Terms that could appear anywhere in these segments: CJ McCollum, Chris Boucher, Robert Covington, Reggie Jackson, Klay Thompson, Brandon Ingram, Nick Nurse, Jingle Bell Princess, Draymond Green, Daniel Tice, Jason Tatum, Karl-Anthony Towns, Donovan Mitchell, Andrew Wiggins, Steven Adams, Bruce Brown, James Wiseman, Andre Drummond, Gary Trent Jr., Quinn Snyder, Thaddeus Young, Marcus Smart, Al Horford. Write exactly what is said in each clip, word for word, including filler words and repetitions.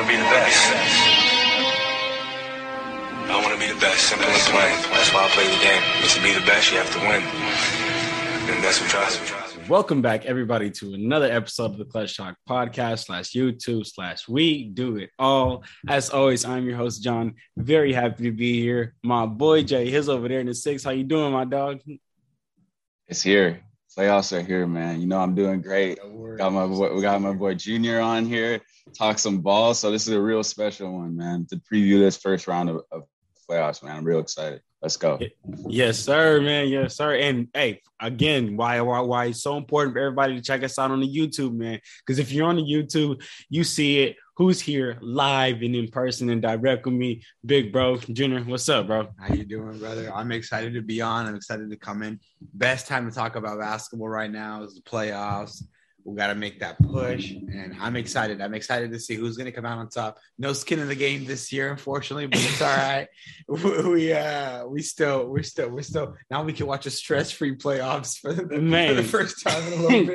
want to be the best. I want to be the best, simple and plain. That's why I play the game. But to be the best, you have to win. And that's what drives me. Welcome back, everybody, to another episode of the Clutch Talk Podcast slash YouTube slash We Do It All. As always, I'm your host, John. Very happy to be here. My boy, Jay, he's over there in the six. How you doing, my dog? It's here. Playoffs are here, man. You know, I'm doing great. Got my boy, we got my boy Junior on here, talk some ball. So this is a real special one, man, to preview this first round of, of playoffs, man. I'm real excited. Let's go. Yes, sir, man. Yes, sir. And, hey, again, why, why, why it's so important for everybody to check us out on the YouTube, man, because if you're on the YouTube, you see it. Who's here live and in person and direct with me, big bro, Junior? What's up, bro? How you doing, brother? I'm excited to be on. I'm excited to come in. Best time to talk about basketball right now is the playoffs. We got to make that push, and I'm excited. I'm excited to see who's going to come out on top. No skin in the game this year, unfortunately, but it's all right. We uh, we still, we're still, we're still. Now we can watch a stress-free playoffs for the, man. For the first time in a little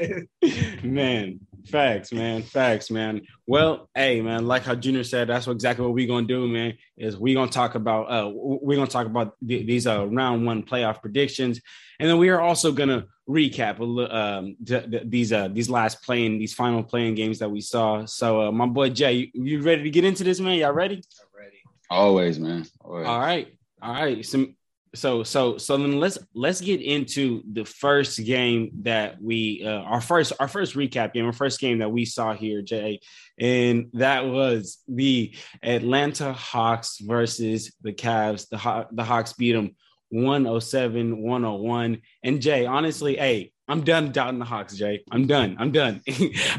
bit. Man. Facts, man. Facts, man. Well, hey, man, like how Junior said, that's what exactly what we're going to do, man, is we're going to talk about uh, we're going to talk about th- these uh, round one playoff predictions. And then we are also going to recap um, th- th- these uh, these last playing, these final playing games that we saw. So, uh, my boy, Jay, you, you ready to get into this, man? Y'all ready? I'm ready. Always, man. Always. All right. All right. So, so, so, so then let's let's get into the first game that we uh, our first our first recap game, our first game that we saw here, Jay, and that was the Atlanta Hawks versus the Cavs. The Haw- the Hawks beat them one oh seven, one oh one. And Jay, honestly, hey, I'm done doubting the Hawks, Jay. I'm done. I'm done.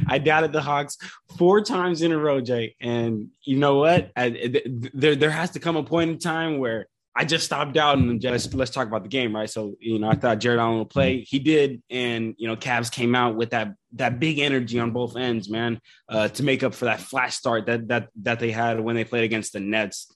I doubted the Hawks four times in a row, Jay. And you know what? I, th- there, there has to come a point in time where I just stopped doubting them. Just let's talk about the game, right? So, you know, I thought Jared Allen would play. He did, and you know, Cavs came out with that that big energy on both ends, man, uh, to make up for that flash start that that that they had when they played against the Nets.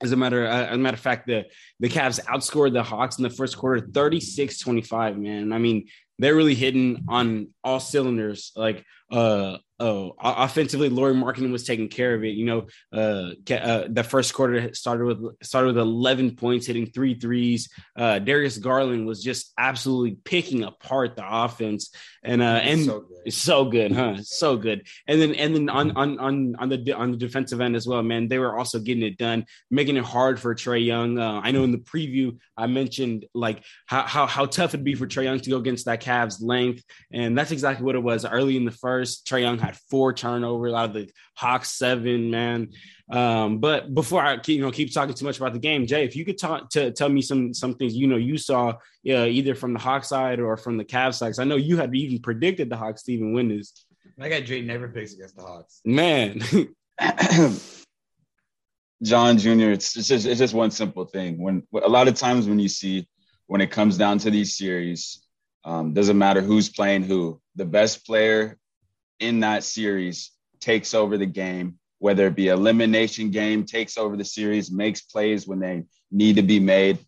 As a matter, uh, as a matter of fact, the the Cavs outscored the Hawks in the first quarter, thirty-six twenty-five. Man, I mean, they're really hitting on all cylinders, like. Uh, oh, offensively, Lauri Markkanen was taking care of it. You know, uh, uh, the first quarter started with started with eleven points, hitting three threes. Uh, Darius Garland was just absolutely picking apart the offense, and uh, and so good. so good, huh? So good. And then and then on on on on the on the defensive end as well, man. They were also getting it done, making it hard for Trae Young. Uh, I know in the preview I mentioned like how how how tough it'd be for Trae Young to go against that Cavs length, and that's exactly what it was early in the first. Trae Young had four turnovers out of the Hawks seven, man. Um, but before I keep, you know, keep talking too much about the game, Jay, if you could talk to tell me some some things you know you saw uh, either from the Hawks side or from the Cavs side. I know you had even predicted the Hawks to even win this. That guy Jay never picks against the Hawks, man. John Junior, it's just it's just one simple thing. When a lot of times when you see when it comes down to these series, um, doesn't matter who's playing who, the best player in that series takes over the game, whether it be elimination game, takes over the series, makes plays when they need to be made.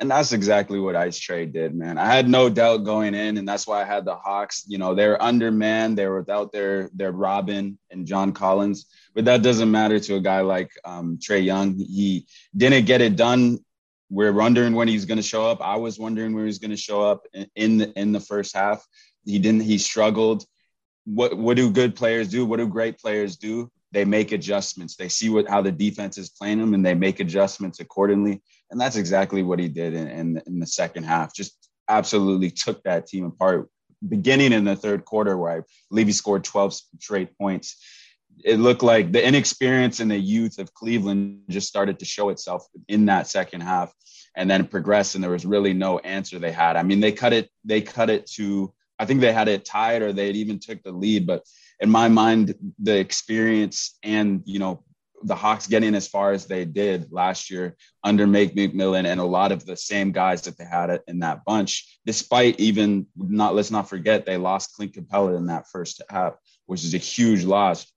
And that's exactly what Ice Trae did, man. I had no doubt going in, and that's why I had the Hawks. You know, they're undermanned. They were without their their Robin and John Collins. But that doesn't matter to a guy like um, Trae Young. He didn't get it done. We're wondering when he's going to show up. I was wondering where he's going to show up in, in, the, in the first half. He didn't. He struggled. What what do good players do? What do great players do? They make adjustments. They see what how the defense is playing them, and they make adjustments accordingly. And that's exactly what he did in, in, in the second half. Just absolutely took that team apart. Beginning in the third quarter, where I believe he scored twelve straight points, it looked like the inexperience and the youth of Cleveland just started to show itself in that second half, and then progressed. And there was really no answer they had. I mean, they cut it. They cut it to. I think they had it tied or they even took the lead. But in my mind, the experience and, you know, the Hawks getting as far as they did last year under Mike McMillan and a lot of the same guys that they had in that bunch, despite even not, let's not forget, they lost Clint Capella in that first half, which is a huge loss.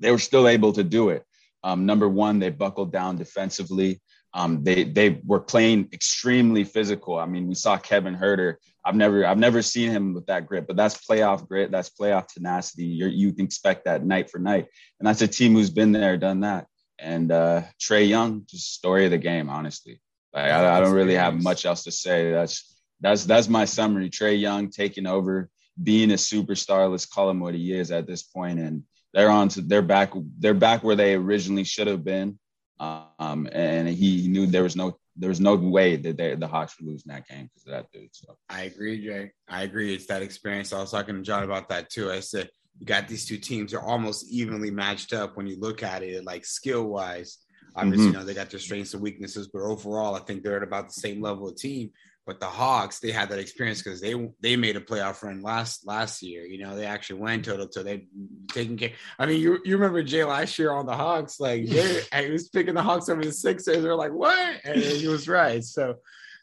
They were still able to do it. Um, number one, they buckled down defensively. Um, they they were playing extremely physical. I mean, we saw Kevin Huerter. I've never I've never seen him with that grit, but that's playoff grit. That's playoff tenacity. You're, you can expect that night for night. And that's a team who's been there, done that. And uh, Trae Young, just story of the game, honestly. Like I, I don't really have much else to say. That's that's that's my summary. Trae Young taking over, being a superstar. Let's call him what he is at this point. And they're on to they're back. They're back where they originally should have been. Um, and he knew there was no there was no way that they, the Hawks would lose in that game because of that dude. So I agree, Jay. I agree. It's that experience. I was talking to John about that too. I said you got these two teams are almost evenly matched up when you look at it, like skill wise. Obviously, mm-hmm. you know they got their strengths and weaknesses, but overall, I think they're at about the same level of team. But the Hawks, they had that experience because they they made a playoff run last last year. You know, they actually went total to they taking care. I mean, you you remember Jay last year on the Hawks, like he was picking the Hawks over the Sixers. They're like, what? And he was right. So,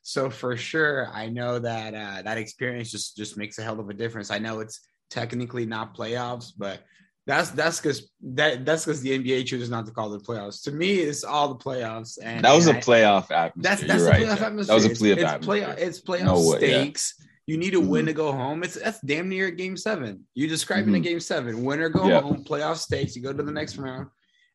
so for sure, I know that uh, that experience just just makes a hell of a difference. I know it's technically not playoffs, but that's that's because that that's because the N B A chooses not to call it the playoffs. To me, it's all the playoffs. And that was and a I, playoff atmosphere. That's that's You're a playoff right, atmosphere. That was a playoff it's, atmosphere. It's playoff, it's playoff no stakes. Way, yeah. You need a win mm-hmm. to go home. It's that's damn near game seven. You're describing mm-hmm. a game seven. Win or go yep. home. Playoff stakes. You go to the next round,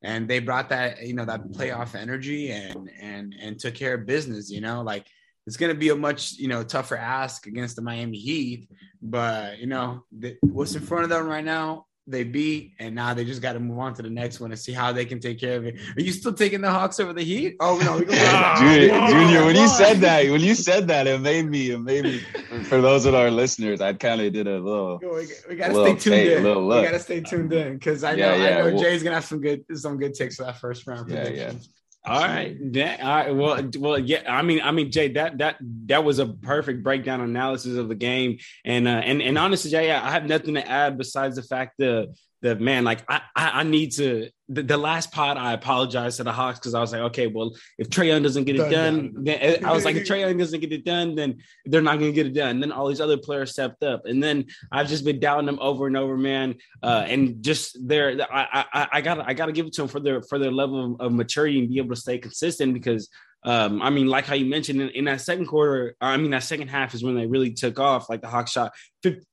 and they brought that you know that playoff energy and and and took care of business. You know, like it's going to be a much you know tougher ask against the Miami Heat, but you know the, what's in front of them right now. They beat, and now they just got to move on to the next one and see how they can take care of it. Are you still taking the Hawks over the Heat? Oh no, we go, oh, Junior. Oh, Junior when you said that, when you said that, it made me. It made me. For those of our listeners, I kind of did a little. We, we gotta stay tuned take, in. We gotta stay tuned in because I yeah, know, yeah, I know well, Jay's gonna have some good, some good takes for that first round prediction. Yeah, yeah. All right, that, all right. Well, well, yeah. I mean, I mean, Jay, that that that was a perfect breakdown analysis of the game, and uh, and and honestly, Jay, I have nothing to add besides the fact that that man, like, I I, I need to. The, the last pod, I apologized to the Hawks because I was like, okay, well, if Trae Young doesn't get it done, done then I was like, if Trae Young doesn't get it done, then they're not going to get it done. And then all these other players stepped up, and then I've just been doubting them over and over, man. Uh, and just their, I, I, I gotta, I gotta give it to them for their, for their level of, of maturity and be able to stay consistent because. Um, I mean, like how you mentioned in, in that second quarter, I mean, that second half is when they really took off. Like the Hawks shot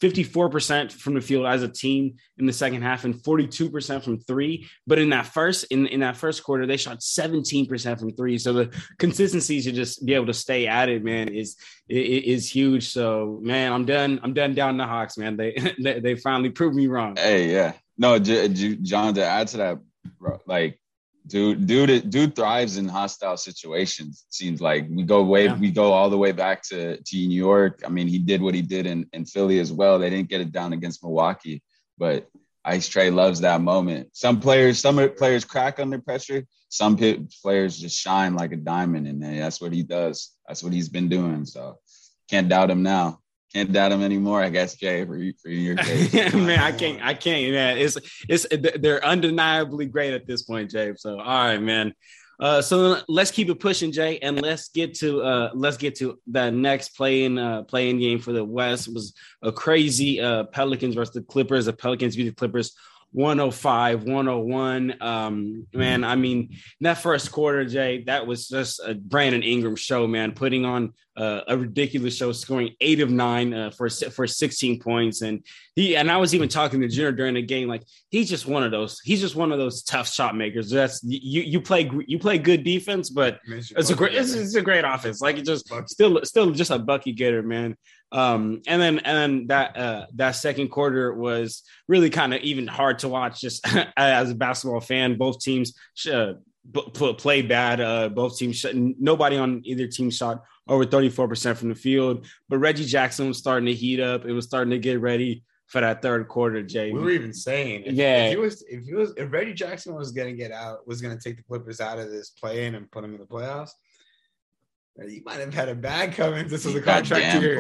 fifty-four percent from the field as a team in the second half and forty-two percent from three. But in that first in, in that first quarter, they shot seventeen percent from three. So the consistency to just be able to stay at it, man, is is huge. So, man, I'm done. I'm done down the Hawks, man. They they, they finally proved me wrong. Hey, yeah. No, J- J- John, to add to that, bro, like, Dude, dude, dude thrives in hostile situations. It seems like we go way, yeah. we go all the way back to, to New York. I mean, he did what he did in, in Philly as well. They didn't get it down against Milwaukee, but Ice Trae loves that moment. Some players, some players crack under pressure. Some players just shine like a diamond, and that's what he does. That's what he's been doing. So can't doubt him now. Can't doubt him anymore, I guess, Jay, for, you, for your case. Man, I can't, I can't, man. It's, it's, they're undeniably great at this point, Jay. So, all right, man. Uh, so let's keep it pushing, Jay, and let's get to, uh, let's get to the next play-in, uh, play-in game for the West. It was a crazy uh, Pelicans versus the Clippers. The Pelicans beat the Clippers one oh five, one oh one. Um, man, I mean, that first quarter, Jay, that was just a Brandon Ingram show, man, putting on uh, a ridiculous show, scoring eight of nine uh, for for sixteen points. And he and I was even talking to Junior during the game, like he's just one of those. He's just one of those tough shot makers. That's you you play you play good defense, but it's a great it's, it's a great offense. Like it just still still just a bucket getter, man. Um, and then, and then that, uh, that second quarter was really kind of even hard to watch just as a basketball fan. Both teams uh, b- play bad. Uh, both teams, sh- nobody on either team shot over thirty-four percent from the field, but Reggie Jackson was starting to heat up. It was starting to get ready for that third quarter, Jay. We were even saying, if, yeah, if he was, if he was, if Reggie Jackson was going to get out, was going to take the Clippers out of this play-in and put them in the playoffs. You might have had a bag coming. This was a contract year,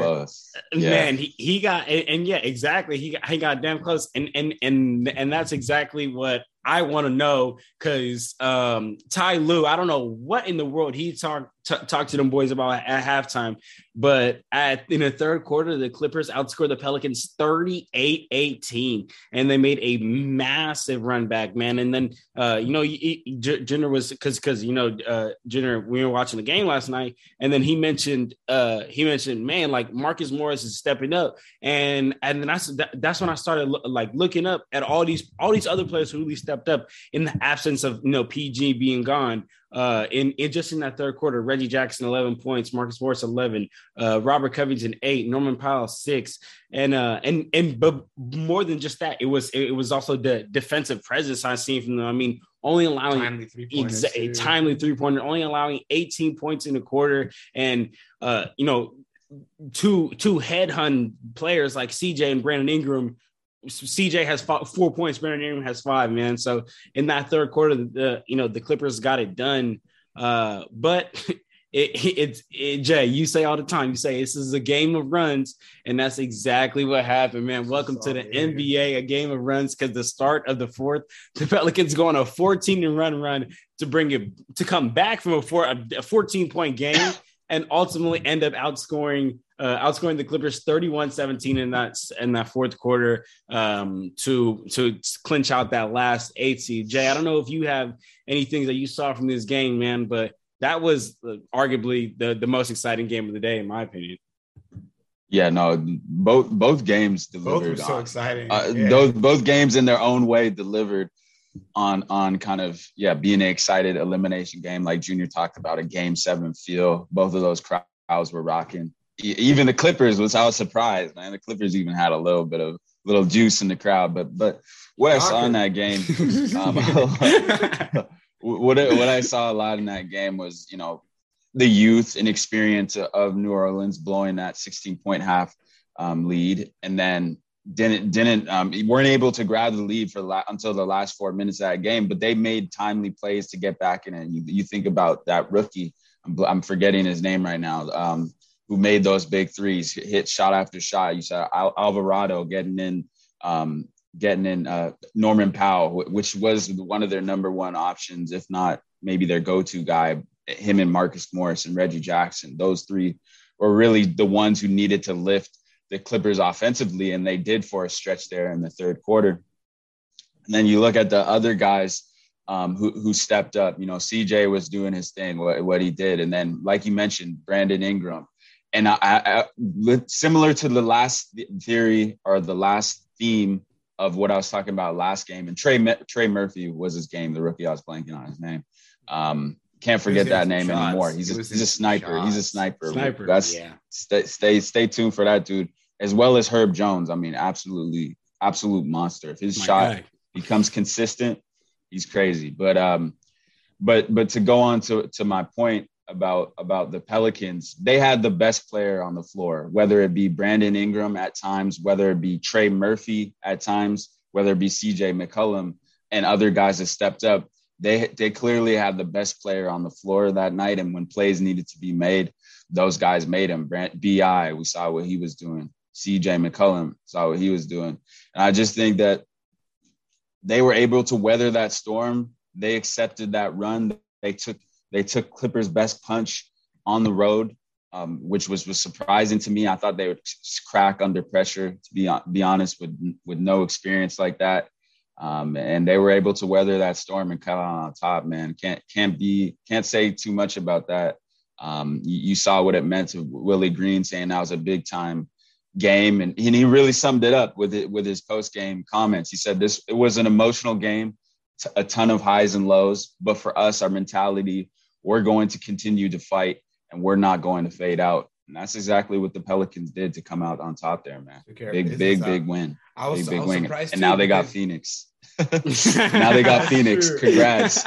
yeah. Man. He, he got and, and yeah, exactly. He got, he got damn close, and and and and that's exactly what I want to know, because um, Ty Lue, I don't know what in the world he talked t- talked to them boys about at halftime, but at, in the third quarter, the Clippers outscored the Pelicans thirty-eight eighteen, and they made a massive run back, man. And then, uh, you know, he, he, Jenner was, because, because you know, uh, Jenner, we were watching the game last night, and then he mentioned, uh, he mentioned, man, like Marcus Morris is stepping up. And and then I, that's when I started, like, looking up at all these, all these other players who really stepped up in the absence of, you know, P G being gone. Uh, in, in just in that third quarter, Reggie Jackson, eleven points, Marcus Morris, eleven, uh, Robert Covington, eight, Norman Powell, six, and uh, and and but more than just that, it was it was also the defensive presence I've seen from them. I mean, only allowing timely three-pointers, exa- a timely three pointer, only allowing eighteen points in a quarter, and uh, you know, two two headhunt players like C J and Brandon Ingram. C J has five, four points. Brandon Ingram has five, man. So in that third quarter, the, you know, the Clippers got it done. Uh, but it, it, it, it, Jay, you say all the time, you say this is a game of runs, and that's exactly what happened, man. Welcome so, to the yeah. N B A, a game of runs, because the start of the fourth, the Pelicans go on a fourteen-run run to bring it to come back from a four a fourteen-point game and ultimately end up outscoring. Uh, outscoring the Clippers thirty-one seventeen in that in that fourth quarter um, to to clinch out that last eight seed. Jay, I don't know if you have anything that you saw from this game, man, but that was arguably the, the most exciting game of the day, in my opinion. Yeah, no, both both games delivered. Both were so on, exciting. Uh, yeah. Those both games in their own way delivered on on kind of yeah being an excited elimination game, like Junior talked about, a game seven feel. Both of those crowds were rocking. Even the Clippers, which I was surprised, man. The Clippers even had a little bit of little juice in the crowd. But but what I saw in that game, um, what I, what I saw a lot in that game was, you know, the youth and experience of New Orleans blowing that sixteen-point half um, lead, and then didn't didn't um, weren't able to grab the lead for la- until the last four minutes of that game. But they made timely plays to get back in it. You, you think about that rookie. I'm, I'm forgetting his name right now. Um, who made those big threes, hit shot after shot. You saw Al- Alvarado getting in, um, getting in uh, Norman Powell, which was one of their number one options, if not maybe their go-to guy, him and Marcus Morris and Reggie Jackson. Those three were really the ones who needed to lift the Clippers offensively, and they did for a stretch there in the third quarter. And then you look at the other guys Um, who, who stepped up. You know, C J was doing his thing, what, what he did. And then, like you mentioned, Brandon Ingram. And I, I, I, similar to the last theory or the last theme of what I was talking about last game, and Trey Trey Murphy was his game, the rookie. I was blanking on his name. Um, can't forget that name shots. anymore. He's a, he's a sniper. Shots. He's a sniper. Sniper. That's, yeah. Stay, stay stay tuned for that dude, as well as Herb Jones. I mean, absolutely, absolute monster. If his My shot guy. becomes consistent, he's crazy. But um, but but to go on to to my point. about about the Pelicans, they had the best player on the floor, whether it be Brandon Ingram at times, whether it be Trey Murphy at times, whether it be C J McCollum and other guys that stepped up. They they clearly had the best player on the floor that night, and when plays needed to be made, those guys made them. B I, we saw what he was doing. C J McCollum, saw what he was doing. And I just think that they were able to weather that storm. They accepted that run. They took They took Clippers' best punch on the road, um, which was, was surprising to me. I thought they would crack under pressure, to be be honest, with with no experience like that. Um, and they were able to weather that storm and come out on top, man. Can't can't be can't say too much about that. Um, you, you saw what it meant to Willie Green, saying that was a big time game, and, and he really summed it up with it, with his post game comments. He said this it was an emotional game, t- a ton of highs and lows, but for us, our mentality. We're going to continue to fight, and we're not going to fade out. And that's exactly what the Pelicans did to come out on top there, man. Big, big, big win. I was, big, big I was win. surprised. And now they got Phoenix. now they got Phoenix. True. Congrats.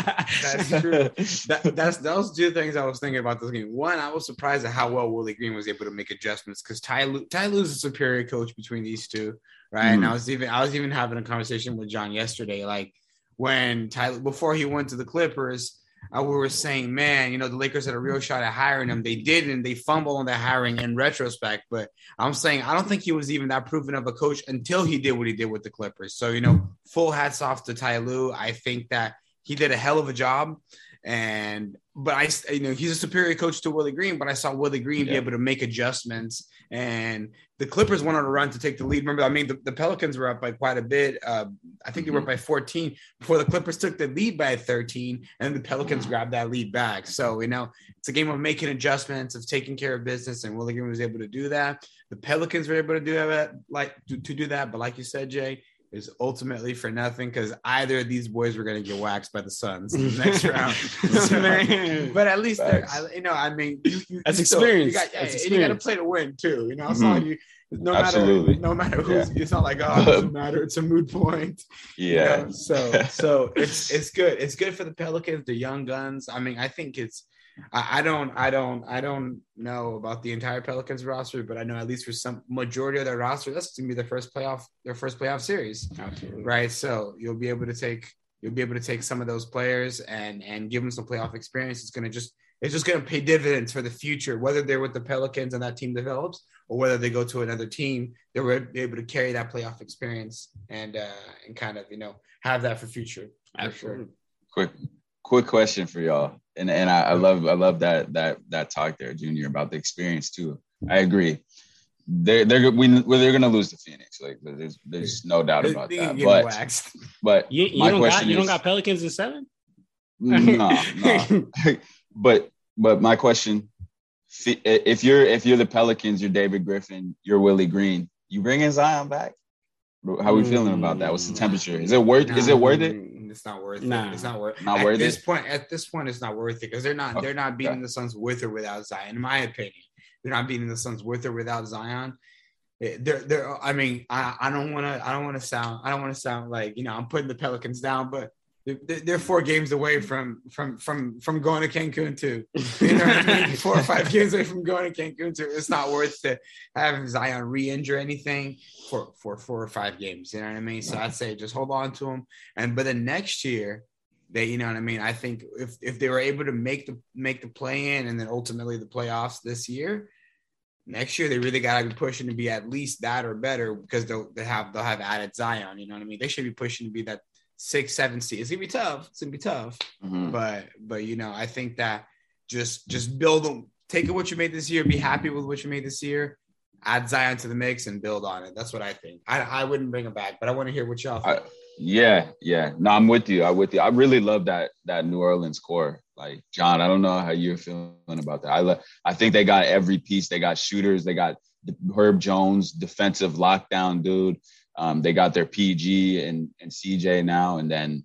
That's true. That, that's those two things I was thinking about this game. One, I was surprised at how well Willie Green was able to make adjustments, because Ty Lue, Ty Lue is a superior coach between these two, right? Mm. And I was even I was even having a conversation with John yesterday, like when Ty before he went to the Clippers. uh, we were saying, man, you know, the Lakers had a real shot at hiring him. They didn't. They fumbled on the hiring in retrospect. But I'm saying I don't think he was even that proven of a coach until he did what he did with the Clippers. So, you know, full hats off to Ty Lue. I think that he did a hell of a job. And but I, you know, he's a superior coach to Willie Green, but I saw Willie Green yeah. be able to make adjustments. And the Clippers went on a run to take the lead. Remember, I mean, the, the Pelicans were up by quite a bit. Uh, I think mm-hmm. they were up by fourteen before the Clippers took the lead by thirteen, and the Pelicans grabbed that lead back. So, you know, it's a game of making adjustments, of taking care of business, and Willie Green was able to do that. The Pelicans were able to do that, like to, to do that. But like you said, Jay, is ultimately for nothing because either of these boys were going to get waxed by the Suns in the next round. So, man, but at least, I, you know, I mean, you, you, that's you still, experience. You got, that's and experience. You got to play to win too. You know, it's mm-hmm. not you. No matter, Absolutely. no matter who's, yeah. it's not like, oh, it doesn't matter. It's a moot point. Yeah. You know? So, so it's it's good. It's good for the Pelicans, the young guns. I mean, I think it's. I don't, I don't, I don't know about the entire Pelicans roster, but I know at least for some majority of their roster, that's going to be their first playoff, their first playoff series, Absolutely. right? So you'll be able to take, you'll be able to take some of those players and and give them some playoff experience. It's going to just, it's just going to pay dividends for the future, whether they're with the Pelicans and that team develops, or whether they go to another team, they were able to carry that playoff experience and uh, and kind of, you know, have that for future. For Absolutely. Sure. Quick. Quick question for y'all, and and I, I love I love that that that talk there, Junior, about the experience too. I agree. They're they're we they're gonna lose to Phoenix. Like there's there's no doubt about that. But waxed. but you, you my don't question got, you is, don't got Pelicans in seven. No, no. but but my question, if you're if you're the Pelicans, you're David Griffin, you're Willie Green, you bring in Zion back. How are we feeling about that? What's the temperature? Is it worth? Is it worth it? It's not worth nah, it. It's not worth. Not at worth this it. point, at this point, it's not worth it because they're not. Okay. They're not beating the Suns with or without Zion. In my opinion, they're not beating the Suns with or without Zion. They're. They're. I mean, I. I don't want to. I don't want to sound. I don't want to sound like, you know, I'm putting the Pelicans down, but they're, they're four games away from from from from going to Cancun too. You know what I mean? Four or five games away from going to Cancun too. It's not worth to have Zion re-injure anything. For, for four or five games, you know what I mean? So I'd say just hold on to them. And but the next year, they, you know what I mean? I think if if they were able to make the make the play in and then ultimately the playoffs this year, next year they really gotta be pushing to be at least that or better because they'll they have they'll have added Zion, you know what I mean? They should be pushing to be that six, seven seed. It's gonna be tough. It's gonna be tough. Mm-hmm. But but you know, I think that just just build them, take what you made this year, be happy with what you made this year. Add Zion to the mix and build on it. That's what I think. I I wouldn't bring him back, but I want to hear what y'all think. I, yeah, yeah. No, I'm with you. I'm with you. I really love that that New Orleans core. Like, John, I don't know how you're feeling about that. I lo- I think they got every piece. They got shooters. They got Herb Jones, defensive lockdown dude. Um, they got their P G and, and C J now. And then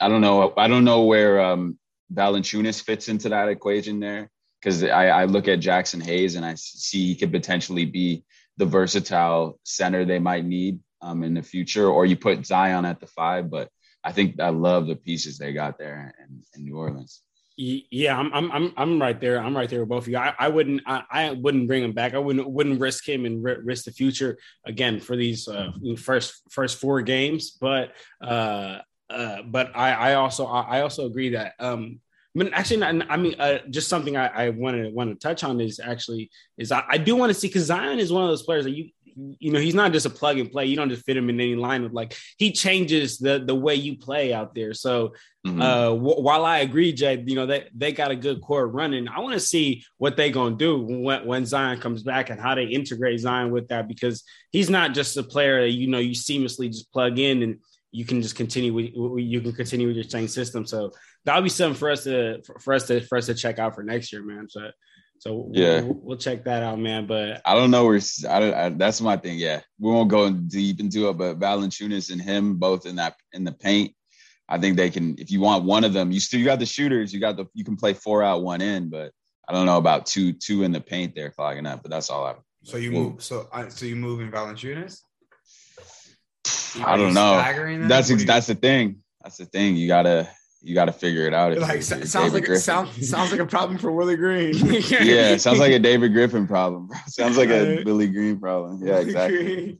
I don't know. I don't know where um, Valančiūnas fits into that equation there. Because I, I look at Jackson Hayes and I see he could potentially be the versatile center they might need um, in the future, or you put Zion at the five. But I think I love the pieces they got there in, in New Orleans. Yeah, I'm I'm I'm I'm right there. I'm right there with both of you. I, I wouldn't I, I wouldn't bring him back. I wouldn't wouldn't risk him and r- risk the future again for these uh, first first four games. But uh, uh, but I, I also I also agree that. Um, I mean, actually, not, I mean, uh, just something I, I want to want to touch on is actually is I, I do want to see, because Zion is one of those players that you you know he's not just a plug and play. You don't just fit him in any lineup. Like, he changes the the way you play out there. So mm-hmm. uh, w- while I agree, Jay, you know that they, they got a good core running, I want to see what they gonna do when, when Zion comes back and how they integrate Zion with that, because he's not just a player that, you know, you seamlessly just plug in and you can just continue with you can continue with your same system. So that'll be something for us to for us to for us to check out for next year, man. So so yeah, we'll, we'll check that out, man. But I don't know where I don't. I, that's my thing. Yeah, we won't go deep into it, but Valančiūnas and him both in that in the paint. I think they can. If you want one of them, you still you got the shooters. You got the you can play four out, one in. But I don't know about two two in the paint there clogging up. But that's all I. So you move. So I, so you move in Valančiūnas. I don't know. That's that's the thing. That's the thing. You gotta you got to figure it out. If like, sounds David like Griffin. sounds sounds like a problem for Willie Green. Yeah, it sounds like a David Griffin problem. Bro. Sounds like a Willie Green problem. Yeah, exactly.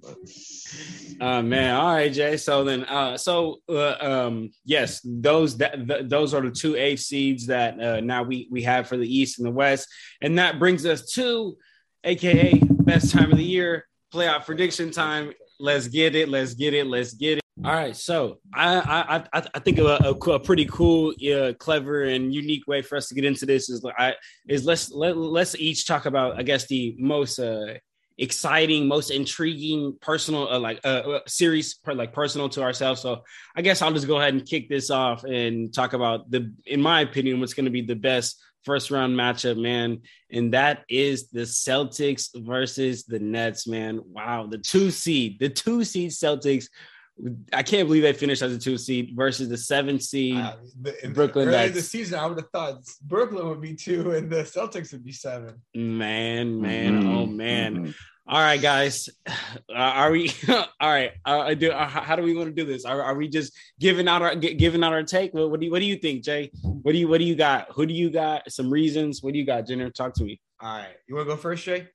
Uh, man, all right, Jay. So then, uh, so uh, um, yes, those that th- those are the two eighth seeds that uh, now we we have for the East and the West, and that brings us to, A K A best time of the year, playoff prediction time. Let's get it. Let's get it. Let's get it. All right, so I I I think a, a, a pretty cool, uh, clever, and unique way for us to get into this is I is let's let, let's each talk about, I guess, the most uh, exciting, most intriguing personal uh, like uh, series per, like personal to ourselves. So I guess I'll just go ahead and kick this off and talk about the, in my opinion, what's going to be the best first round matchup, man, and that is the Celtics versus the Nets, man. Wow, the two seed, the two seed Celtics. I can't believe they finished as a two seed versus the seven seed uh, the, Brooklyn Nets. The season, I would have thought Brooklyn would be two and the Celtics would be seven. Man, man, mm-hmm. oh man. Mm-hmm. All right, guys. Uh, are we all right? Uh, do, uh, how do we want to do this? Are, are we just giving out our giving out our take? What, what do you What do you think, Jay? What do you What do you got? Who do you got? Some reasons? What do you got, Junior? Talk to me. All right, you want to go first, Jay?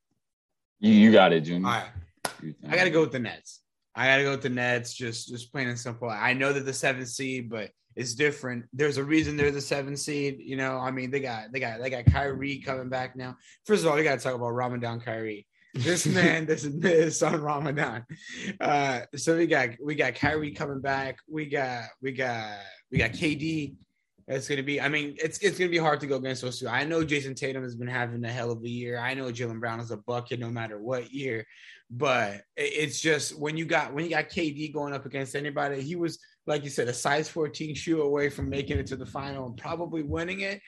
You, you got it, Junior. All right, I got to go with the Nets. I got to go with the Nets. Just Just plain and simple. I know that the seventh seed, but it's different. There's a reason they're the seventh seed. You know, I mean, they got they got they got Kyrie coming back now. First of all, we got to talk about Ramadan Kyrie. This man, this is on Ramadan. Uh, so we got we got Kyrie coming back. We got we got we got K D. It's gonna be. I mean, it's it's gonna be hard to go against those two. I know Jason Tatum has been having a hell of a year. I know Jaylen Brown is a bucket no matter what year. But it's just when you got when you got K D going up against anybody, he was, like you said, a size fourteen shoe away from making it to the final and probably winning it.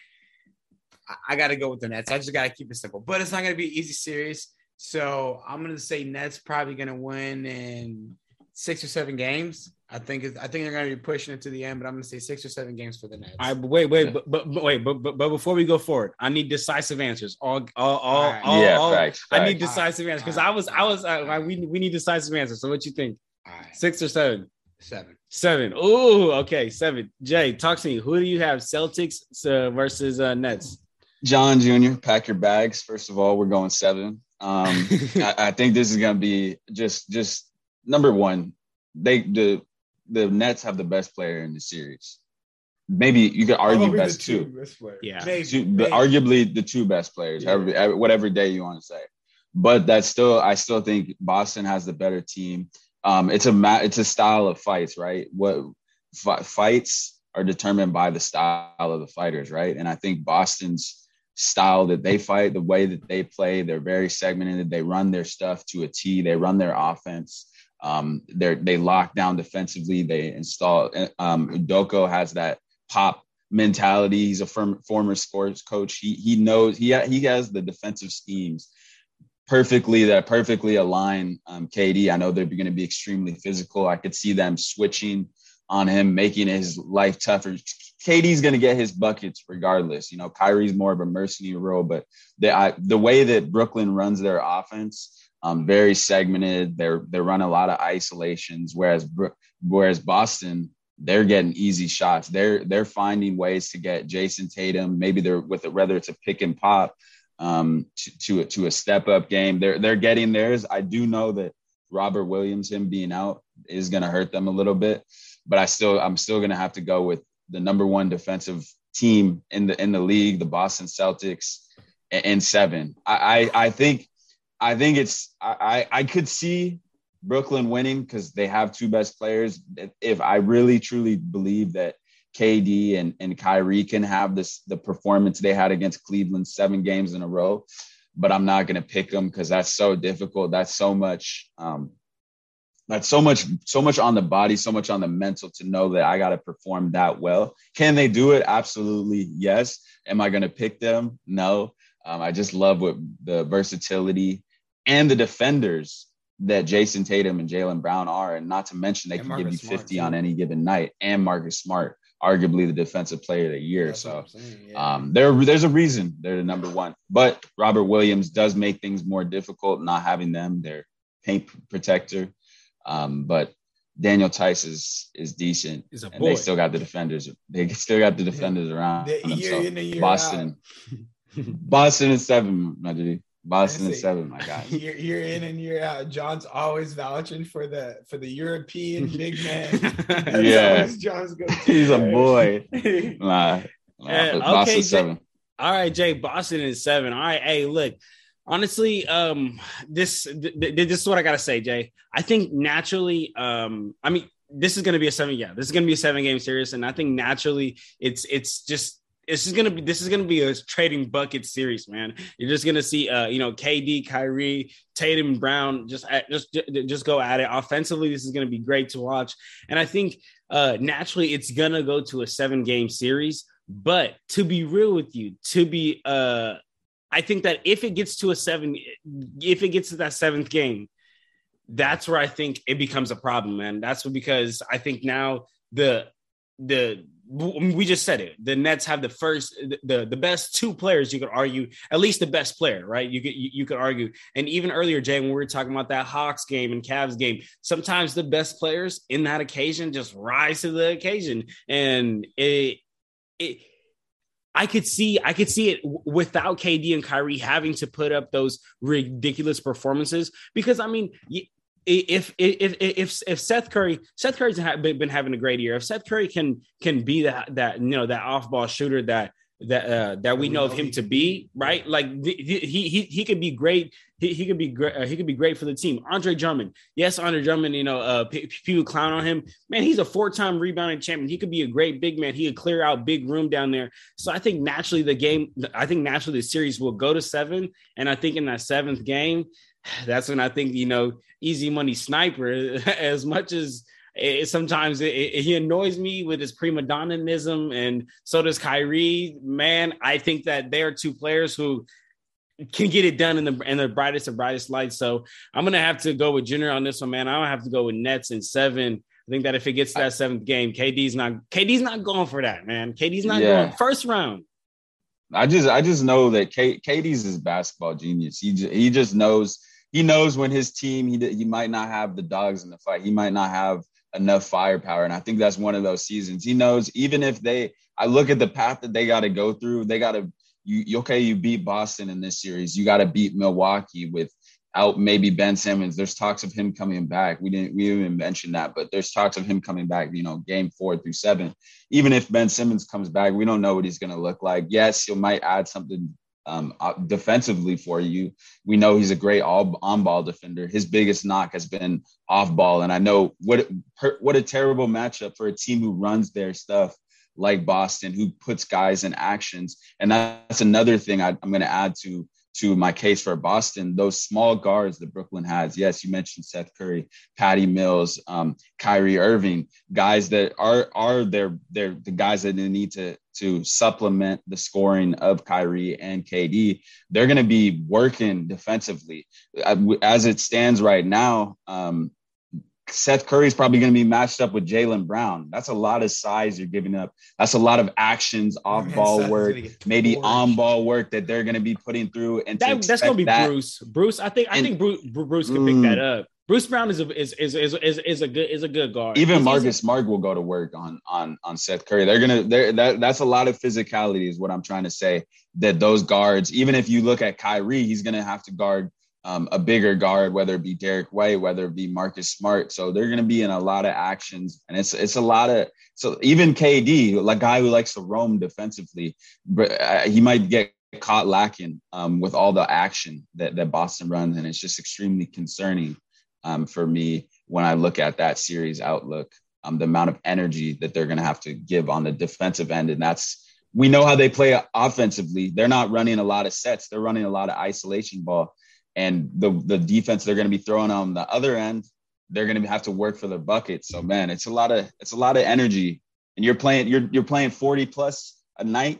I, I got to go with the Nets. I just got to keep it simple. But it's not gonna be an easy series. So I'm gonna say Nets probably gonna win in six or seven games. I think it's, I think they're gonna be pushing it to the end, but I'm gonna say six or seven games for the Nets. I wait, wait, but, but, but wait, but, but but before we go forward, I need decisive answers. All, all, all, all. Right. all, yeah, all facts, I facts. need decisive all answers because right. I was, I was, I, I, we we need decisive answers. So what you think? All right. Six or seven? Seven. Seven. Ooh, okay, seven. Jay, talk to me. Who do you have? Celtics uh, versus uh, Nets. John Junior, pack your bags. First of all, we're going seven. um, I, I think this is going to be just, just number one. They the the Nets have the best player in the series. Maybe you could argue Probably best two, best yeah. Maybe, two, maybe. Arguably the two best players, yeah. however, whatever day you want to say. But that's still, I still think Boston has the better team. Um, it's a ma- it's a style of fights, right? What f- fights are determined by the style of the fighters, right? And I think Boston's style that they fight, the way that they play, they're very segmented. They run their stuff to a T. They run their offense. Um, they they lock down defensively. They install. Um, Udoko has that pop mentality. He's a firm, former sports coach. He he knows he ha- he has the defensive schemes perfectly that perfectly align um, K D. I know they're going to be extremely physical. I could see them switching on him, making his life tougher. K D's going to get his buckets regardless. You know, Kyrie's more of a mercenary role, but they, I, the way that Brooklyn runs their offense, um, very segmented. They they run a lot of isolations, whereas whereas Boston, they're getting easy shots. They're they're finding ways to get Jason Tatum. Maybe they're with it, whether it's a pick and pop um, to to a, to a step up game. They're they're getting theirs. I do know that Robert Williams, him being out, is going to hurt them a little bit, but I still I'm still going to have to go with the number one defensive team in the in the league, the Boston Celtics, in seven. I I, I think I think it's I, I could see Brooklyn winning because they have two best players. If I really truly believe that K D and, and Kyrie can have this the performance they had against Cleveland seven games in a row, but I'm not gonna pick them because that's so difficult. That's so much um, That's so much, so much on the body, so much on the mental to know that I got to perform that well. Can they do it? Absolutely. Yes. Am I going to pick them? No. Um, I just love what the versatility and the defenders that Jason Tatum and Jaylen Brown are. And not to mention, they and can Marcus give you Smart, fifty too. On any given night. And Marcus Smart, arguably the defensive player of the year. That's so saying, yeah. um, there, there's a reason they're the number one. But Robert Williams does make things more difficult, not having them, their paint protector. Um, but Daniel Tice is is decent, He's a and boy. They still got the defenders. They still got the defenders yeah. around the, them. So in the Boston, Boston is seven, my dude. Boston is seven, my guy. Year, year in and year out, John's always vouching for the for the European big man. yeah, John's go He's a boy. nah, nah yeah, Boston okay, seven. Jay. All right, Jay. Boston is seven. All right, hey, look. Honestly, um, this th- th- this is what I gotta say, Jay. I think naturally, um, I mean, this is gonna be a seven. Yeah, this is gonna be a seven game series, and I think naturally, it's it's just it's just gonna be this is gonna be a trading bucket series, man. You're just gonna see, uh, you know, K D, Kyrie, Tatum, Brown, just just just go at it offensively. This is gonna be great to watch, and I think uh, naturally, it's gonna go to a seven game series. But to be real with you, to be uh. I think that if it gets to a seven, if it gets to that seventh game, that's where I think it becomes a problem, man. That's because I think now the the we just said it. The Nets have the first, the the best two players. You could argue, at least the best player, right? You could you, you could argue, and even earlier, Jay, when we were talking about that Hawks game and Cavs game, sometimes the best players in that occasion just rise to the occasion, and it it. I could see I could see it without K D and Kyrie having to put up those ridiculous performances because, I mean, if if if if Seth Curry Seth Curry's been having a great year. If Seth Curry can can be that that you know that off-ball shooter that that uh, that we know of him to be, right? Like he he he could be great. He, he could be great. Uh, he could be great for the team. Andre Drummond, yes, Andre Drummond. You know, uh, p- p- people clown on him. Man, he's a four-time rebounding champion. He could be a great big man. He could clear out big room down there. So I think naturally the game. I think naturally the series will go to seven. And I think in that seventh game, that's when I think you know, easy money sniper. As much as It, sometimes it, it, he annoys me with his prima donnism, and so does Kyrie. Man, I think that they are two players who can get it done in the in the brightest of brightest lights. So I'm gonna have to go with Junior on this one, man. I don't have to go with Nets in seven. I think that if it gets to that seventh game, KD's not KD's not going for that, man. KD's not yeah. going first round. I just I just know that K, KD's his basketball genius. He just, he just knows he knows when his team he he might not have the dogs in the fight. He might not have enough firepower. And I think that's one of those seasons. He knows even if they, I look at the path that they got to go through, they got to, you okay, you beat Boston in this series. You got to beat Milwaukee without maybe Ben Simmons. There's talks of him coming back. We didn't, we didn't even mention that, but there's talks of him coming back, you know, game four through seven. Even if Ben Simmons comes back, we don't know what he's going to look like. Yes, he might add something Um, defensively for you. We know he's a great all on-ball defender. His biggest knock has been off-ball, and I know what what a terrible matchup for a team who runs their stuff like Boston, who puts guys in actions. And that's another thing I, I'm going to add to to my case for Boston. Those small guards that Brooklyn has. Yes, you mentioned Seth Curry, Patty Mills, um, Kyrie Irving, guys that are are their their the guys that they need to. to supplement the scoring of Kyrie and K D, they're going to be working defensively. As it stands right now, um, Seth Curry is probably going to be matched up with Jaylen Brown. That's a lot of size you're giving up. That's a lot of actions, off-ball Man, work, maybe on-ball work that they're going to be putting through. And that, to that's going to be that. Bruce. Bruce, I think. I and, think Bruce, Bruce can pick mm, that up. Bruce Brown is a is is is is, is a good is a good guard. Even he's, Marcus he's a, Smart will go to work on on on Seth Curry. They're gonna they're, that that's a lot of physicality is what I'm trying to say. That those guards, even if you look at Kyrie, he's gonna have to guard um, a bigger guard, whether it be Derek White, whether it be Marcus Smart. So they're gonna be in a lot of actions, and it's it's a lot of so even K D, like guy who likes to roam defensively, but uh, he might get caught lacking um, with all the action that that Boston runs, and it's just extremely concerning. Um, for me, when I look at that series outlook, um, the amount of energy that they're going to have to give on the defensive end. And that's, we know how they play offensively. They're not running a lot of sets. They're running a lot of isolation ball, and the, the defense they're going to be throwing on the other end, they're going to have to work for their bucket. So man, it's a lot of, it's a lot of energy, and you're playing, you're, you're playing forty plus a night,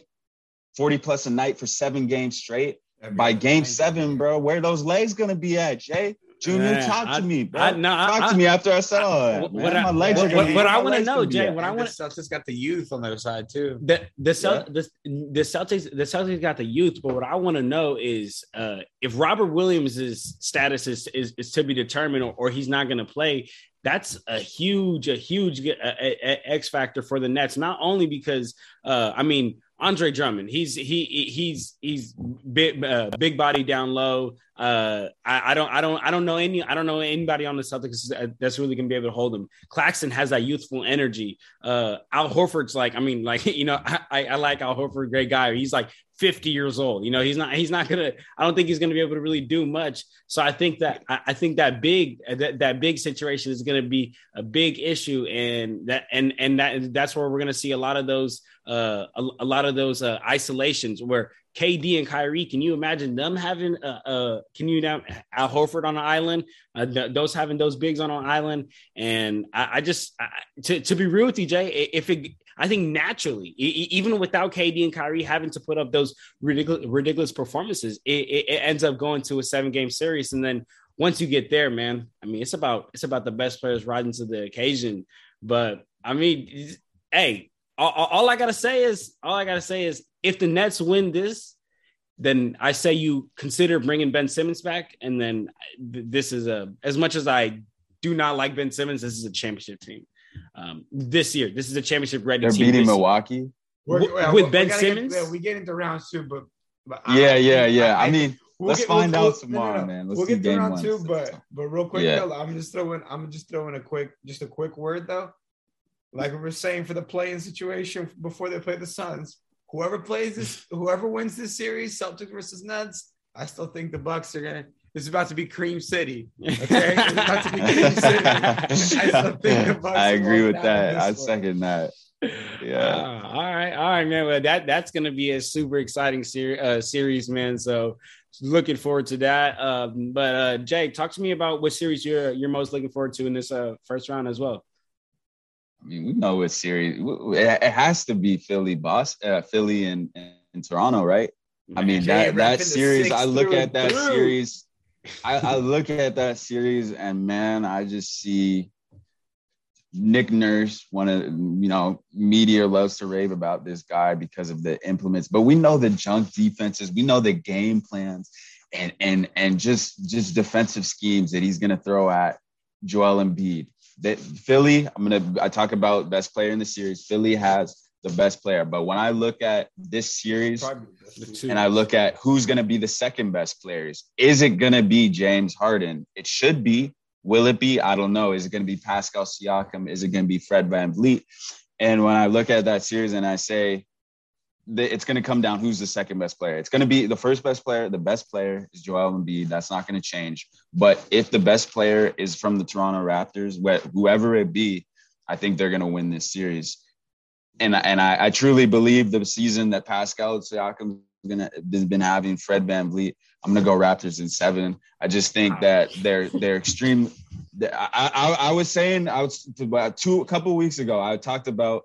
forty plus a night for seven games straight. By game seven, bro, where are those legs going to be at, Jay? Junior, man, talk I, to me, bro. I, no, talk I, to I, me after I saw it. What, what, I, what, what, what, what I want to know, Jay. What I want. The Celtics got the youth on their side too. The the, Celt- yeah. the, the Celtics the Celtics got the youth, but what I want to know is uh, if Robert Williams' status is, is is to be determined, or, or he's not going to play. That's a huge, a huge a, a, a X factor for the Nets. Not only because, uh, I mean, Andre Drummond, he's he he's he's big, uh, big body down low. Uh, I, I don't I don't I don't know any I don't know anybody on the Celtics that's really gonna be able to hold him. Claxton has that youthful energy. Uh, Al Horford's like I mean like you know I, I, I like Al Horford, great guy. He's like fifty years old. You know he's not he's not gonna I don't think he's gonna be able to really do much. So I think that I, I think that big that, that big situation is gonna be a big issue, and that and and that that's where we're gonna see a lot of those uh a, a lot of those uh, isolations where. K D and Kyrie, can you imagine them having uh, uh can you now Al Horford on an island, uh, th- those having those bigs on an island, and I, I just I, to to be real with you, Jay, if it I think naturally e- even without K D and Kyrie having to put up those ridiculous ridiculous performances, it, it, it ends up going to a seven game series, and then once you get there, man, I mean it's about it's about the best players rising to the occasion, but I mean, hey. All, all I gotta say is, all I gotta say is, if the Nets win this, then I say you consider bringing Ben Simmons back. And then this is a, as much as I do not like Ben Simmons, this is a championship team um, this year. This is a championship ready. They're team beating Milwaukee we're, we're, with we're, Ben Simmons. Get, we get into round two, but, but yeah, I, yeah, yeah. I, I mean, we'll let's get, find we'll, out we'll, tomorrow, no, no, man. Let's we'll get to round one, two, so. but but real quick, yeah. though, I'm just throwing, I'm just throwing a quick, just a quick word though. Like we were saying for the play-in situation before they play the Suns, whoever plays this, whoever wins this series, Celtics versus Nets, I still think the Bucks are gonna. It's about to be Cream City, okay? It's about to be Cream City. I still think the Bucks. I agree with that. I second that. Yeah. Uh, all right, all right, man. Well, that that's gonna be a super exciting ser- uh, series, man. So looking forward to that. Um, but uh, Jay, talk to me about what series you're you're most looking forward to in this uh, first round as well. I mean, we know it's series. It has to be Philly, Boston, uh, Philly, and, and Toronto, right? I mean, that that series. I look at that series. I, I look at that series, and man, I just see Nick Nurse. One of you know, media loves to rave about this guy because of the implements, but we know the junk defenses. We know the game plans, and and and just just defensive schemes that he's going to throw at Joel Embiid. That Philly, I'm gonna. I talk about best player in the series. Philly has the best player, but when I look at this series and I look at who's gonna be the second best players, is it gonna be James Harden? It should be. Will it be? I don't know. Is it gonna be Pascal Siakam? Is it gonna be Fred VanVleet? And when I look at that series and I say that it's gonna come down, who's the second best player? It's gonna be the first best player. The best player is Joel Embiid. That's not gonna change. But if the best player is from the Toronto Raptors, whoever it be, I think they're going to win this series. And, and I, I truly believe the season that Pascal Siakam has been having, Fred VanVleet, I'm going to go Raptors in seven. I just think that they're they're extreme. I, I, I was saying I was about two a couple of weeks ago, I talked about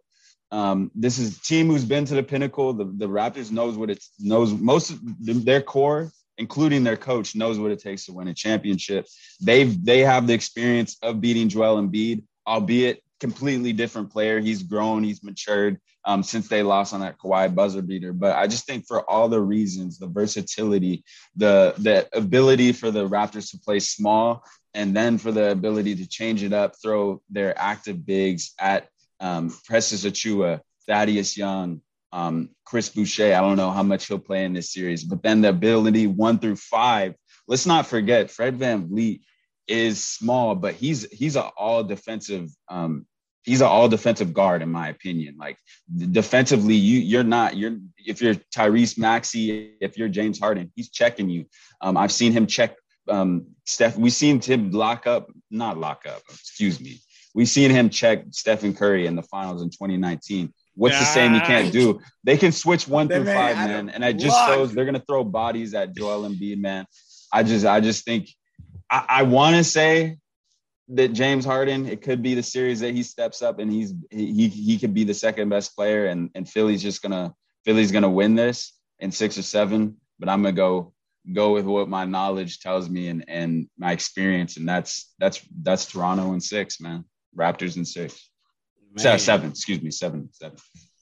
um, this is a team who's been to the pinnacle. The, the Raptors knows what it knows. Most of their core, including their coach, knows what it takes to win a championship. They've they have the experience of beating Joel Embiid, albeit completely different player. He's grown, he's matured um, since they lost on that Kawhi buzzer beater. But I just think for all the reasons, the versatility, the the ability for the Raptors to play small, and then for the ability to change it up, throw their active bigs at um, Precious Achiuwa, Thaddeus Young, Um, Chris Boucher. I don't know how much he'll play in this series, but then the ability one through five. Let's not forget Fred VanVleet is small, but he's he's an all defensive. Um, he's an all defensive guard, in my opinion. Like defensively, you you're not you're if you're Tyrese Maxey, if you're James Harden, he's checking you. Um, I've seen him check um, Steph. We've seen him lock up, not lock up. Excuse me. We've seen him check Stephen Curry in the finals in twenty nineteen. What's nah. the saying you can't do? They can switch one through five, man. And I just shows they're gonna throw bodies at Joel Embiid, man. I just I just think I, I wanna say that James Harden, it could be the series that he steps up and he's he he could be the second best player, and, and Philly's just gonna Philly's gonna win this in six or seven. But I'm gonna go go with what my knowledge tells me and, and my experience. And that's, that's, that's Toronto in six, man. Raptors in six. Man. Seven, excuse me. Seven, seven,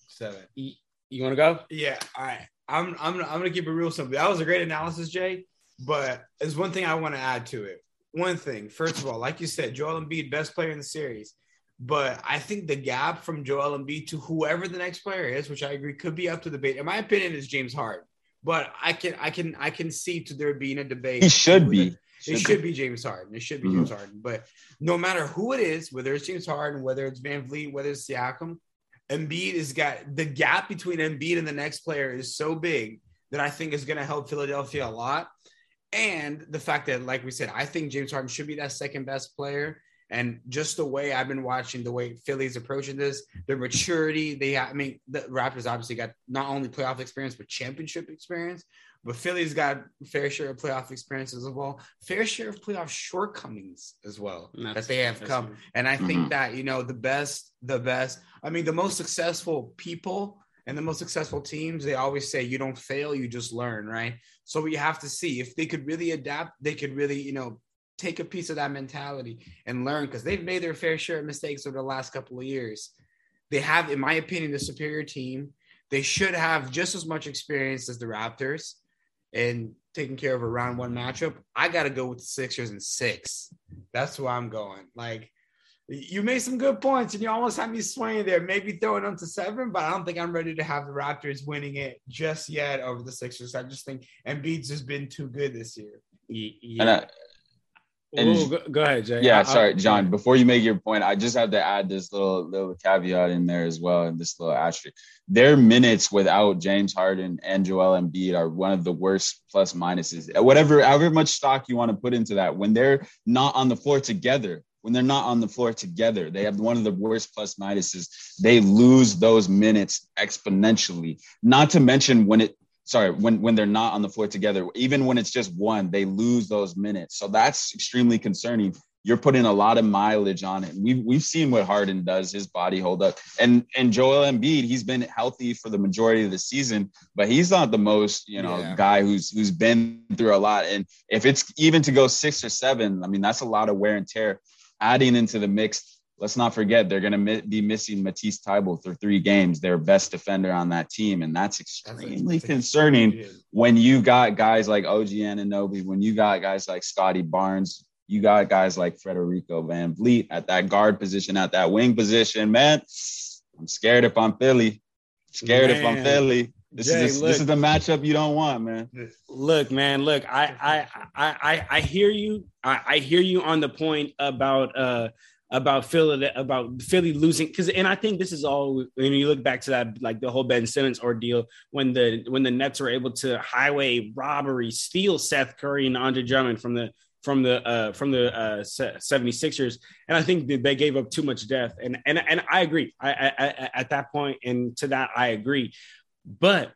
seven. You, you want to go? Yeah. All right. I'm, I'm, I'm going to keep it real simple. That was a great analysis, Jay, but there's one thing I want to add to it. One thing, first of all, like you said, Joel Embiid, best player in the series. But I think the gap from Joel Embiid to whoever the next player is, which I agree could be up to debate, in my opinion, is James Harden. But I can I can I can see to there being a debate. It should be. It should, should be. be James Harden. It should be mm-hmm. James Harden. But no matter who it is, whether it's James Harden, whether it's VanVleet, whether it's Siakam, Embiid has got the gap between Embiid and the next player is so big that I think is going to help Philadelphia a lot. And the fact that, like we said, I think James Harden should be that second best player. And just the way I've been watching, the way Philly's approaching this, their maturity, they have, I mean, the Raptors obviously got not only playoff experience, but championship experience. But Philly's got fair share of playoff experiences as well, fair share of playoff shortcomings as well that they have come. True. And I think mm-hmm. that, you know, the best, the best, I mean, the most successful people and the most successful teams, they always say you don't fail, you just learn, right? So we have to see if they could really adapt, they could really, you know, take a piece of that mentality and learn, because they've made their fair share of mistakes over the last couple of years. They have, in my opinion, the superior team. They should have just as much experience as the Raptors in taking care of a round one matchup. I got to go with the Sixers in six. That's where I'm going. Like, you made some good points and you almost had me swaying there, maybe throwing them to seven, but I don't think I'm ready to have the Raptors winning it just yet over the Sixers. I just think Embiid's just been too good this year. Yeah. And I- And, Ooh, go, go ahead, Jay. Yeah, I, sorry, John. Before you make your point, I just have to add this little little caveat in there as well, and this little asterisk. Their minutes without James Harden and Joel Embiid are one of the worst plus minuses. Whatever, however much stock you want to put into that, when they're not on the floor together, when they're not on the floor together, they have one of the worst plus minuses. They lose those minutes exponentially. Not to mention when it. Sorry, when, when they're not on the floor together, even when it's just one, they lose those minutes. So that's extremely concerning. You're putting a lot of mileage on it. We've, we've seen what Harden does, his body hold up. And and Joel Embiid, he's been healthy for the majority of the season, but he's not the most, you know, yeah. guy who's who's been through a lot. And if it's even to go six or seven, I mean, that's a lot of wear and tear. Adding into the mix, let's not forget, they're going to be missing Matisse Thybulle for three games, their best defender on that team. And that's extremely that's concerning when you got guys like O G Anunoby, when you got guys like Scotty Barnes, you got guys like Federico VanVleet at that guard position, at that wing position. Man, I'm scared if I'm Philly. Scared man. if I'm Philly. This Jay, is a, this is the matchup you don't want, man. Look, man, look, I I I I hear you. I, I hear you on the point about uh about Philly, about Philly losing, because, and I think this is all when you look back to that, like the whole Ben Simmons ordeal, when the when the Nets were able to highway robbery steal Seth Curry and Andre Drummond from the from the uh, from the uh, seventy-sixers, and I think that they gave up too much depth, and and and I agree I, I, I, at that point, and to that I agree, but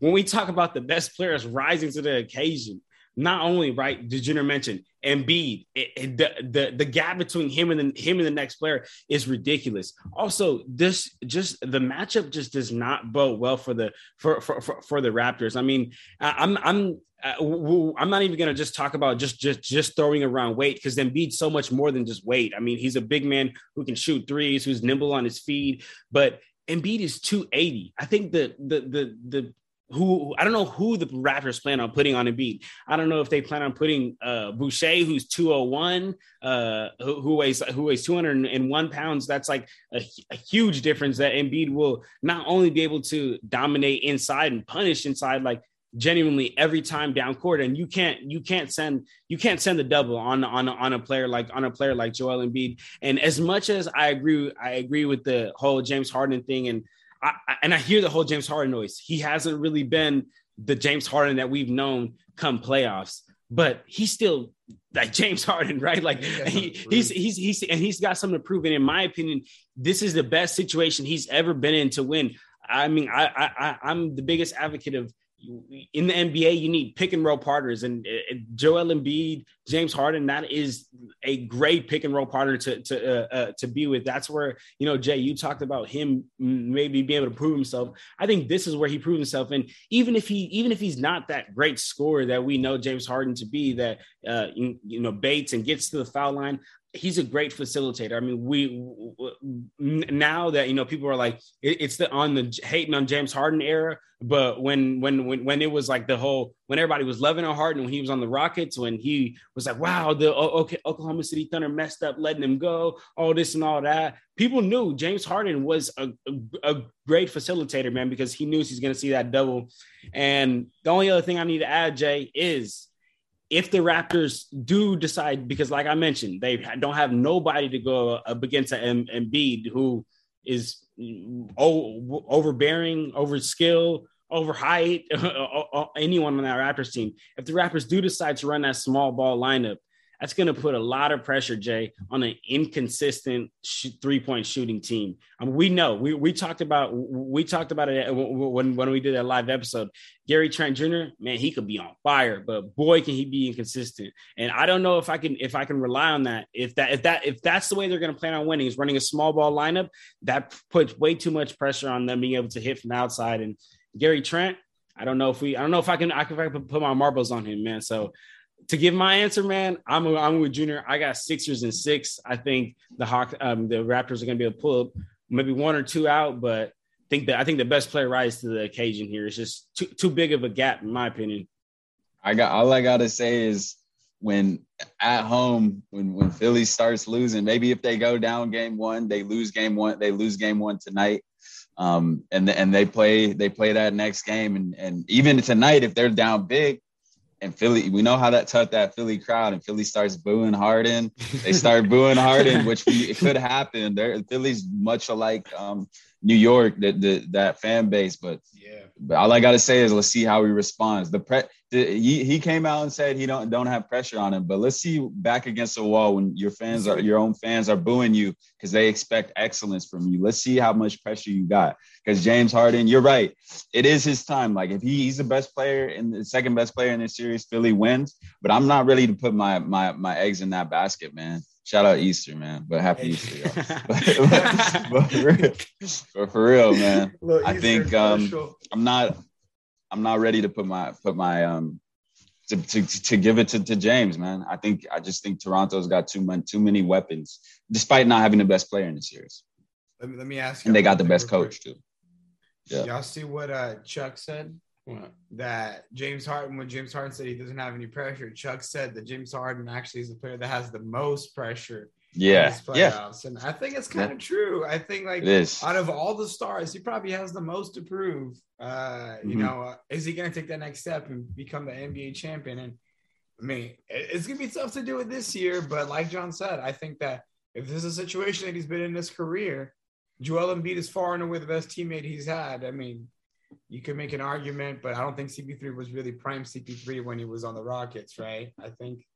when we talk about the best players rising to the occasion. Not only, right, did Jenner mention Embiid, it, it, the, the the gap between him and the, him and the next player is ridiculous. Also, this just the matchup just does not bode well for the for for for, for the Raptors. I mean, I'm I'm I'm not even gonna just talk about just just just throwing around weight, because Embiid's so much more than just weight. I mean, he's a big man who can shoot threes, who's nimble on his feet, but Embiid is two eighty. I think the the the the Who I don't know who the Raptors plan on putting on Embiid. I don't know if they plan on putting uh, Boucher, who's two oh one, uh, who, who weighs who weighs two hundred one pounds. That's like a, a huge difference that Embiid will not only be able to dominate inside and punish inside, like genuinely every time down court. And you can't you can't send you can't send the double on on on a player like on a player like Joel Embiid. And as much as I agree, I agree with the whole James Harden thing and. I, and I hear the whole James Harden noise. He hasn't really been the James Harden that we've known come playoffs, but he's still like James Harden, right? Like he, he's, he's, he's, and he's got something to prove. And in my opinion, this is the best situation he's ever been in to win. I mean, I, I, I'm the biggest advocate of in the N B A, you need pick and roll partners, and Joel Embiid, James Harden, that is a great pick and roll partner to to uh, uh, to be with. That's where, you know, Jay, you talked about him maybe being able to prove himself. I think this is where he proved himself. And even if he even if he's not that great scorer that we know James Harden to be, that uh, you, you know baits and gets to the foul line, he's a great facilitator. I mean, we now that, you know, people are like, it's the on the hating on James Harden era. But when when when when it was like the whole, when everybody was loving on Harden, when he was on the Rockets, when he was like, wow, the okay, Oklahoma City Thunder messed up letting him go, all this and all that. People knew James Harden was a, a, a great facilitator, man, because he knows he's going to see that double. And the only other thing I need to add, Jay, is, if the Raptors do decide, because like I mentioned, they don't have nobody to go up against an Embiid who is o- overbearing, over skill, over height, anyone on that Raptors team. If the Raptors do decide to run that small ball lineup, that's going to put a lot of pressure, Jay, on an inconsistent sh- three-point shooting team. I mean, we know we we talked about we talked about it when when we did that live episode. Gary Trent Junior, man, he could be on fire, but boy, can he be inconsistent. And I don't know if I can if I can rely on that. If that if that if that's the way they're going to plan on winning, is running a small ball lineup, that puts way too much pressure on them being able to hit from the outside. And Gary Trent, I don't know if we I don't know if I can I can, if I can put my marbles on him, man. So, to give my answer, man, I'm a, I'm with Junior. I got Sixers and six. I think the Hawk, um, the Raptors are going to be able to pull up maybe one or two out, but I think that I think the best player rises to the occasion here. It's just too too big of a gap, in my opinion. I got all I gotta say is when at home, when when Philly starts losing, maybe if they go down game one, they lose game one, they lose game one tonight. Um, and and they play they play that next game, and and even tonight if they're down big. And Philly, we know how that tough that Philly crowd, and Philly starts booing Harden. They start booing Harden, which we, it could happen. They're, Philly's much like um, New York, the, the, that fan base. But yeah, but all I gotta say is let's see how he responds. The pre, the, he, he came out and said he don't don't have pressure on him, but let's see back against the wall when your fans are your own fans are booing you because they expect excellence from you. Let's see how much pressure you got. Because James Harden, you're right, it is his time. Like if he, he's the best player and the second best player in this series, Philly wins. But I'm not ready to put my my my eggs in that basket, man. Shout out Easter, man. But happy hey. Easter, y'all. but, but, for real, but for real, man. Little I Easter think um, I'm not I'm not ready to put my put my um to to, to give it to, to James, man. I think I just think Toronto's got too much too many weapons, despite not having the best player in the series. Let me, let me ask you. And they got the best coach too. Yeah. Y'all see what uh, Chuck said? What? That James Harden, when James Harden said he doesn't have any pressure, Chuck said that James Harden actually is the player that has the most pressure. Yeah. Yeah. And I think it's kind of yeah. true. I think, like, out of all the stars, he probably has the most to prove. Uh, mm-hmm. You know, uh, is he going to take that next step and become the N B A champion? And I mean, it's going to be tough to do it this year. But like John said, I think that if this is a situation that he's been in his career, Joel Embiid is far and away the best teammate he's had. I mean, you could make an argument, but I don't think C P three was really prime C P three when he was on the Rockets, right? I think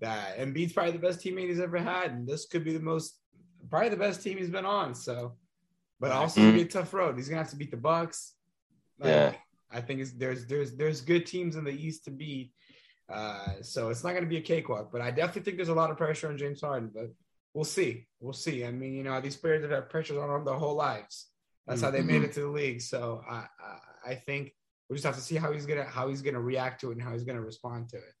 that Embiid's probably the best teammate he's ever had, and this could be the most, probably the best team he's been on. So, but also mm-hmm. it'll be a tough road. He's gonna have to beat the Bucks. Like, yeah, I think it's, there's there's there's good teams in the East to beat. Uh, so it's not gonna be a cakewalk. But I definitely think there's a lot of pressure on James Harden. But we'll see, we'll see. I mean, you know, these players that have pressures on them their whole lives. That's how they made it to the league. So I, I, I think we just have to see how he's gonna how he's gonna react to it and how he's gonna respond to it.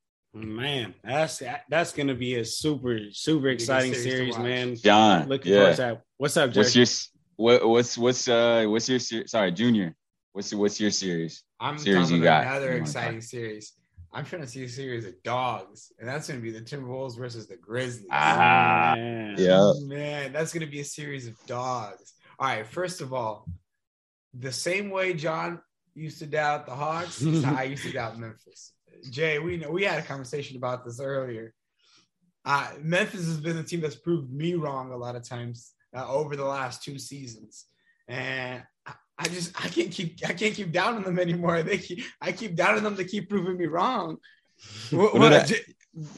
Man, that's that's gonna be a super super exciting series, series man. John, looking yeah. forward to that. What's up, Jay? What's your what, what's what's uh what's your ser- sorry, Junior? What's what's your series? I'm series talking you about got. another exciting series. I'm trying to see a series of dogs, and that's going to be the Timberwolves versus the Grizzlies. Ah, man. Yeah, man, that's going to be a series of dogs. All right, first of all, the same way John used to doubt the Hawks, is how I used to doubt Memphis. Jay, we know we had a conversation about this earlier. Uh, Memphis has been the team that's proved me wrong a lot of times uh, over the last two seasons, and I, I just I can't keep I can't keep downing them anymore. They keep, I keep downing them to keep proving me wrong. What, what what J-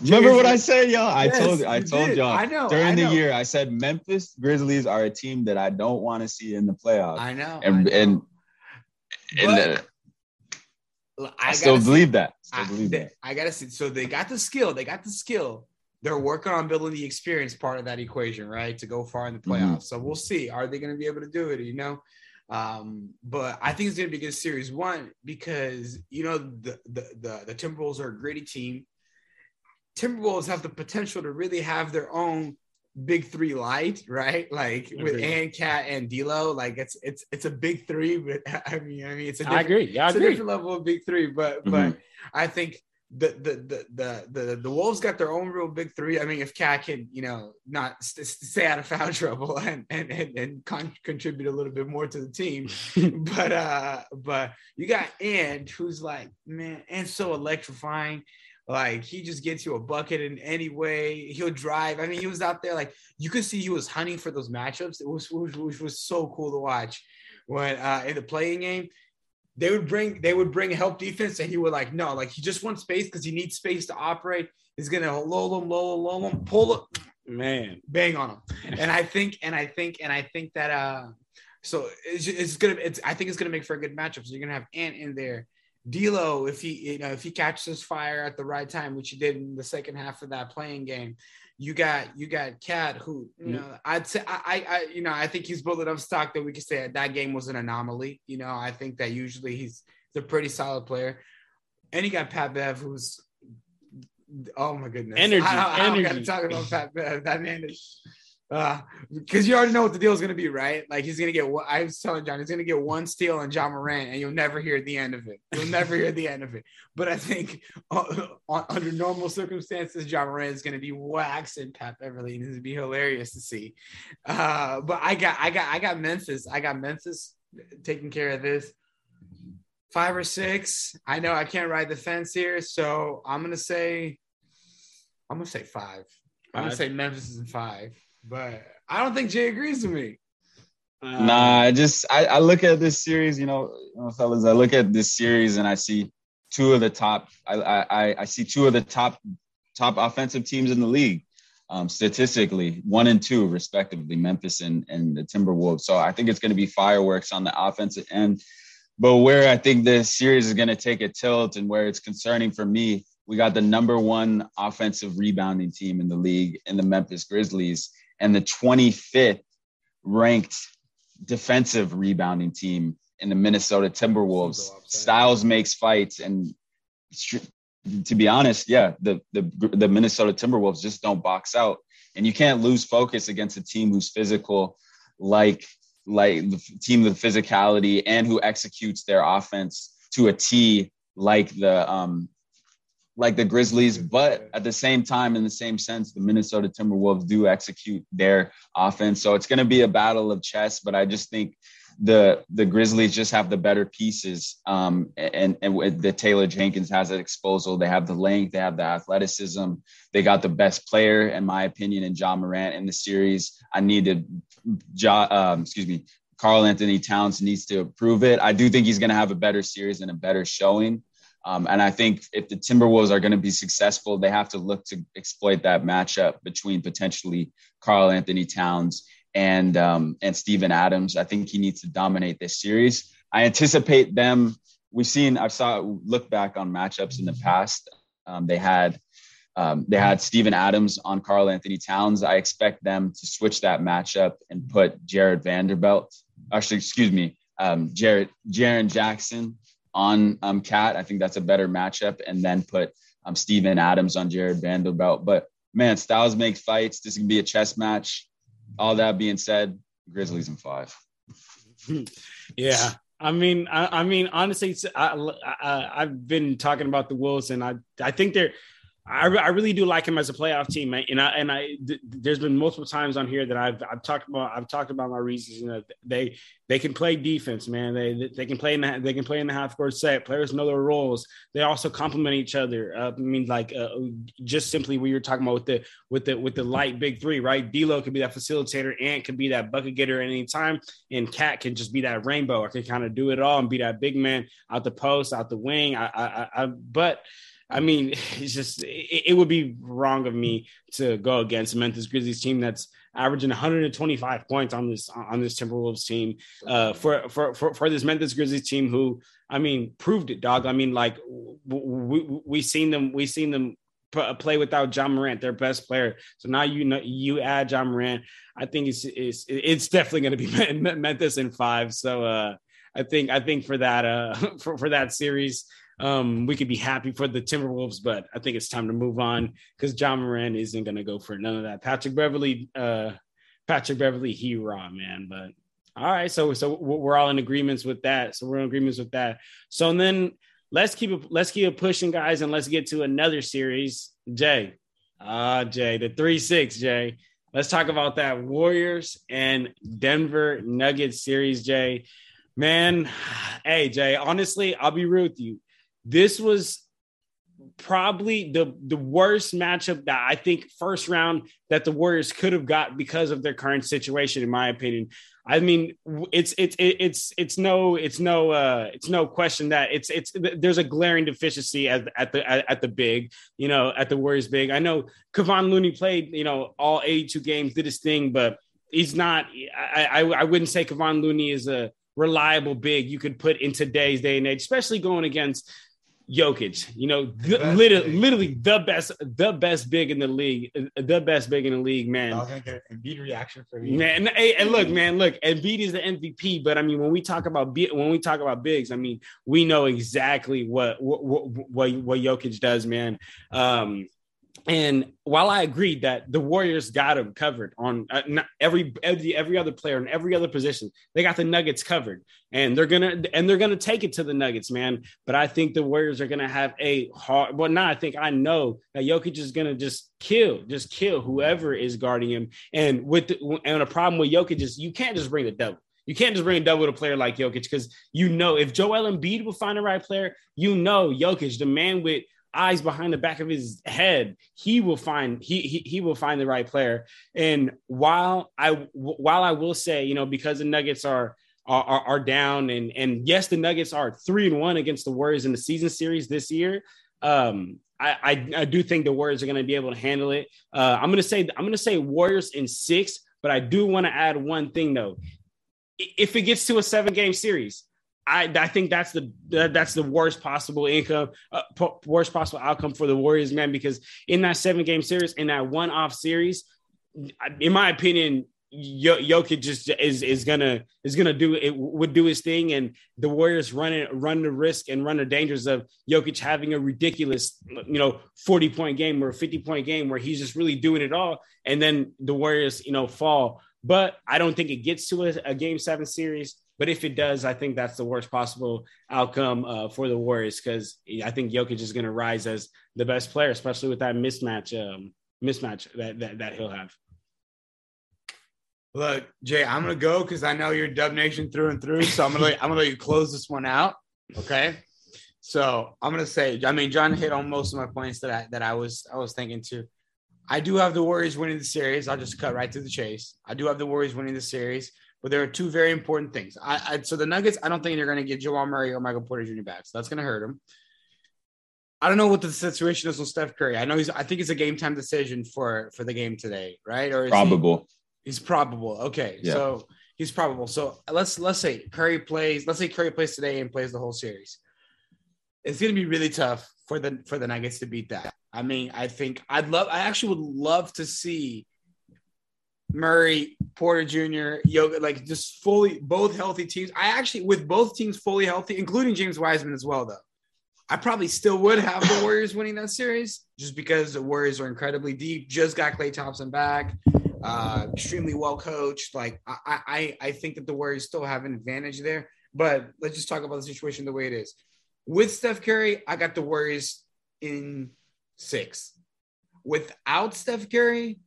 remember J- what I said, y'all? I yes, told I told did. y'all I know, during I know. the year. I said Memphis Grizzlies are a team that I don't want to see in the playoffs. I know, and I know. and, and, and but, uh, I, I still gotta, believe that. Still I, believe they, that. I gotta see. So they got the skill. They got the skill. They're working on building the experience part of that equation, right, to go far in the playoffs. Mm-hmm. So we'll see. Are they going to be able to do it? You know, um, but I think it's going to be a good series one because you know the, the the the Timberwolves are a gritty team. Timberwolves have the potential to really have their own big three light, right? Like I with Ann, Cat, and D'Lo, like it's it's it's a big three. But I mean, I mean, it's a I agree. Yeah, I it's agree. A different level of big three, but mm-hmm. but I think. The the, the the the the Wolves got their own real big three. I mean, if Cat can, you know, not st- stay out of foul trouble and and and, and con- contribute a little bit more to the team, but uh, but you got Ant, who's like, man, Ant's so electrifying. Like he just gets you a bucket in any way. He'll drive. I mean, he was out there like you could see he was hunting for those matchups. It was which, which was so cool to watch when uh, in the playing game. They would bring they would bring help defense, and he would like no, like he just wants space because he needs space to operate. He's gonna lull him, lull him, lull him, pull up, man, bang on him. And I think, and I think, and I think that uh, so it's, it's gonna, it's I think it's gonna make for a good matchup. So you're gonna have Ant in there, D'Lo if he you know if he catches his fire at the right time, which he did in the second half of that playing game. You got you got Cat, who you know I'd say I I you know I think he's built enough stock that we could say that, that game was an anomaly. You know I think that usually he's, he's a pretty solid player, and you got Pat Bev, who's oh my goodness energy. I, I energy. don't got to talk about Pat Bev. That man is uh, because you already know what the deal is going to be, right? Like he's going to get what I was telling John, he's going to get one steal on Ja Morant, and you'll never hear the end of it. You'll never hear the end of it. But I think uh, on, under normal circumstances, Ja Morant is going to be waxing Pat Beverley, and it's going to be hilarious to see. Uh, but I got, I got, I got Memphis. I got Memphis taking care of this. Five or six. I know I can't ride the fence here, so I'm going to say, I'm going to say five. I'm going to say Memphis is in five. But I don't think Jay agrees with me. Uh, nah, I just I, I look at this series, you know, you know, fellas. I look at this series and I see two of the top. I I, I see two of the top top offensive teams in the league, um, statistically, one and two respectively, Memphis and and the Timberwolves. So I think it's going to be fireworks on the offensive end. But where I think this series is going to take a tilt and where it's concerning for me, we got the number one offensive rebounding team in the league in the Memphis Grizzlies. And the twenty-fifth ranked defensive rebounding team in the Minnesota Timberwolves. Styles makes fights. And to be honest, yeah, the, the the Minnesota Timberwolves just don't box out. And you can't lose focus against a team who's physical, like, like the team with physicality and who executes their offense to a T like the um, – like the Grizzlies, but at the same time, in the same sense, the Minnesota Timberwolves do execute their offense. So it's going to be a battle of chess, but I just think the the Grizzlies just have the better pieces. Um, and, and with the Taylor Jenkins has at disposal. They have the length, they have the athleticism. They got the best player, in my opinion, in Ja Morant in the series. I need to, ja, um, excuse me, Karl-Anthony Towns needs to improve it. I do think he's going to have a better series and a better showing. Um, and I think if the Timberwolves are going to be successful, they have to look to exploit that matchup between potentially Karl-Anthony Towns and um, and Steven Adams. I think he needs to dominate this series. I anticipate them. We've seen. I saw look back on matchups in the past. Um, they had um, they had Steven Adams on Karl-Anthony Towns. I expect them to switch that matchup and put Jared Vanderbilt. Actually, excuse me, um, Jared Jaren Jackson. on um, Cat. I think that's a better matchup, and then put um, Steven Adams on Jared Vanderbilt. But, man, Styles makes fights. This can be a chess match. All that being said, Grizzlies in five. Yeah. I mean, I, I mean, honestly, I, I, I've been talking about the Wolves, and I, I think they're I, – I really do like him as a playoff team. And I, and I th- there's been multiple times on here that I've I've talked about I've talked about my reasons. You know, they they can play defense, man. They they can play in the, they can play in the half court set. Players know their roles. They also complement each other. Uh, I mean, like uh, just simply what you're talking about with the with the with the light big three, right? D'Lo could be that facilitator, Ant could be that bucket getter at any time, and Cat can just be that rainbow. I can kind of do it all and be that big man out the post, out the wing. I I, I but. I mean, it's just it, it would be wrong of me to go against a Memphis Grizzlies team that's averaging one hundred twenty-five points on this on this Timberwolves team, uh, for, for for for this Memphis Grizzlies team who, I mean, proved it, dog. I mean, like we we seen them we seen them play without Ja Morant, their best player. So now you know you add Ja Morant. I think it's it's it's definitely going to be Memphis in five. So uh, I think I think for that uh for, for that series. Um, we could be happy for the Timberwolves, but I think it's time to move on because John Moran isn't going to go for none of that. Patrick Beverley, uh, Patrick Beverley, he raw, man. But all right, so so we're all in agreements with that. So we're in agreements with that. So then let's keep it, let's keep it pushing, guys, and let's get to another series. Jay, ah, uh, Jay, the three six, Jay. Let's talk about that Warriors and Denver Nuggets series, Jay. Man, hey, Jay. Honestly, I'll be real with you. This was probably the, the worst matchup that I think first round that the Warriors could have got because of their current situation, in my opinion. I mean, it's it's it's it's no it's no uh, it's no question that it's it's there's a glaring deficiency at at the at, at the big, you know, at the Warriors big. I know Kevon Looney played, you know, all eighty-two games, did his thing, but he's not. I I, I wouldn't say Kevon Looney is a reliable big you could put in today's day and age, especially going against Jokic, you know, the the literally, literally the best, the best big in the league, the best big in the league, man. I was gonna get an Embiid reaction for you, man. And, and look, man, look, Embiid is the M V P, but I mean, when we talk about when we talk about bigs, I mean, we know exactly what what what, what Jokic does, man. Um, and while I agreed that the Warriors got him covered on uh, every, every every other player and every other position, they got the Nuggets covered, and they're gonna and they're gonna take it to the Nuggets, man. But I think the Warriors are gonna have a hard. Well, not I think I know that Jokic is gonna just kill, just kill whoever is guarding him. And with the, and a problem with Jokic is you can't just bring the double. You can't just bring a double to a player like Jokic because you know if Joel Embiid will find the right player, you know Jokic, the man with eyes behind the back of his head, he will find he, he he will find the right player. And while I while I will say, you know, because the Nuggets are are are down and and yes, the Nuggets are three and one against the Warriors in the season series this year. Um, I I, I do think the Warriors are going to be able to handle it. Uh, I'm gonna say I'm gonna say Warriors in six, but I do want to add one thing though. If it gets to a seven game series, I, I think that's the that's the worst possible income, uh, po- worst possible outcome for the Warriors, man. Because in that seven game series, in that one off series, in my opinion, Yo- Jokic just is is gonna is gonna do it would do his thing, and the Warriors run it, run the risk and run the dangers of Jokic having a ridiculous, you know, forty point game or fifty point game where he's just really doing it all, and then the Warriors, you know, fall. But I don't think it gets to a, a game seven series. But if it does, I think that's the worst possible outcome uh, for the Warriors because I think Jokic is going to rise as the best player, especially with that mismatch um, mismatch that, that that he'll have. Look, Jay, I'm going to go because I know you're Dub Nation through and through, so I'm going to I'm going to let you close this one out, okay? So I'm going to say, I mean, John hit on most of my points that I that I was I was thinking too. I do have the Warriors winning the series. I'll just cut right to the chase. I do have the Warriors winning the series. But there are two very important things. I, I So the Nuggets, I don't think they're going to get Jamal Murray or Michael Porter Junior back. So that's going to hurt them. I don't know what the situation is with Steph Curry. I know he's. I think it's a game time decision for, for the game today, right? Or is probable. He, he's probable. Okay, yeah. So he's probable. So let's let's say Curry plays. Let's say Curry plays today and plays the whole series. It's going to be really tough for the for the Nuggets to beat that. I mean, I think I'd love. I actually would love to see Murray, Porter Junior, Yoga, like just fully both healthy teams. I actually, with both teams fully healthy, including James Wiseman as well, though, I probably still would have the Warriors winning that series just because the Warriors are incredibly deep. Just got Klay Thompson back, uh, extremely well coached. Like I, I, I think that the Warriors still have an advantage there. But let's just talk about the situation the way it is. With Steph Curry, I got the Warriors in six. Without Steph Curry,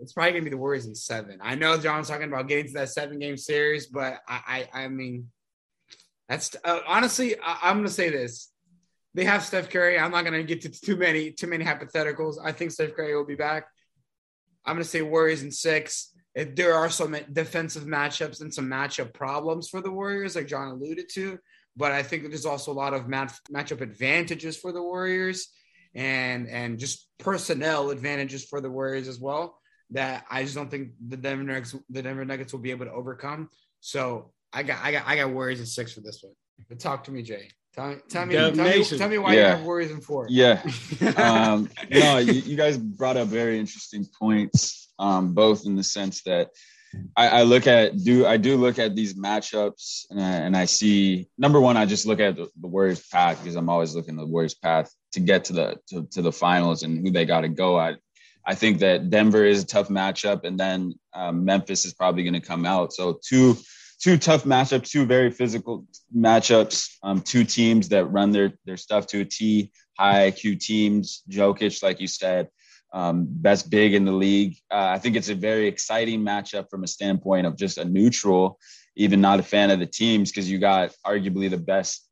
it's probably going to be the Warriors in seven. I know John's talking about getting to that seven-game series, but I I, I mean, that's uh, – honestly, I, I'm going to say this. They have Steph Curry. I'm not going to get to too many too many hypotheticals. I think Steph Curry will be back. I'm going to say Warriors in six. If there are some defensive matchups and some matchup problems for the Warriors, like John alluded to, but I think there's also a lot of match, matchup advantages for the Warriors and and just personnel advantages for the Warriors as well. that I just don't think the Denver Nuggets, the Denver Nuggets will be able to overcome. So I got, I got, I got worries in six for this one. But talk to me, Jay. Tell, tell me, tell me, tell me why yeah. you have worries in four. Yeah. um, no, you, you guys brought up very interesting points, um, both in the sense that I, I look at do I do look at these matchups, and I, and I see number one. I just look at the, the Warriors' path, because I'm always looking at the Warriors' path to get to the to, to the finals and who they got to go at. I think that Denver is a tough matchup, and then um, Memphis is probably going to come out. So two two tough matchups, two very physical matchups, um, two teams that run their their stuff to a T, high I Q teams. Jokic, like you said, um, best big in the league. Uh, I think it's a very exciting matchup from a standpoint of just a neutral, even not a fan of the teams, because you got arguably the best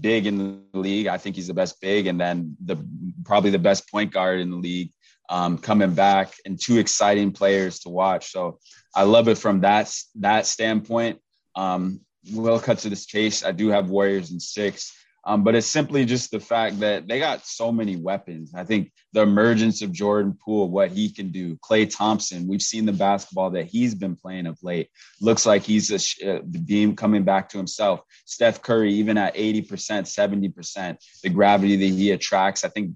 big in the league. I think he's the best big, and then the probably the best point guard in the league. Um, coming back, and two exciting players to watch. So I love it from that, that standpoint. Um, we'll cut to this chase. I do have Warriors in six, um, but it's simply just the fact that they got so many weapons. I think the emergence of Jordan Poole, what he can do, Klay Thompson, we've seen the basketball that he's been playing of late. Looks like he's a, a beam coming back to himself. Steph Curry, even at eighty percent, seventy percent, the gravity that he attracts. I think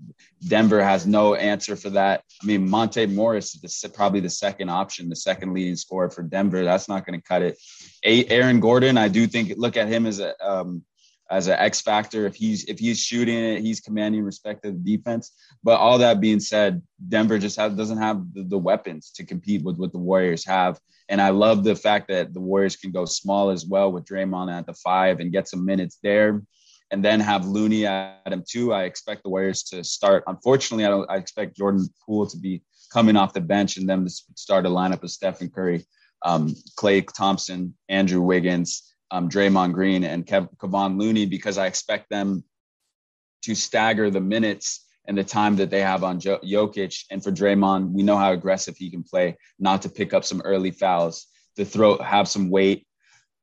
Denver has no answer for that. I mean, Monte Morris is the, probably the second option, the second leading scorer for Denver. That's not going to cut it. A- Aaron Gordon, I do think look at him as a um, as an X factor. If he's if he's shooting it, he's commanding respect to the defense. But all that being said, Denver just has, doesn't have the, the weapons to compete with what the Warriors have. And I love the fact that the Warriors can go small as well with Draymond at the five and get some minutes there. And then have Looney at him too. I expect the Warriors to start. Unfortunately, I don't. I expect Jordan Poole to be coming off the bench and them to start a lineup of Stephen Curry, um, Klay Thompson, Andrew Wiggins, um, Draymond Green, and Kev- Kevon Looney, because I expect them to stagger the minutes and the time that they have on jo- Jokic. And for Draymond, we know how aggressive he can play, not to pick up some early fouls, to throw have some weight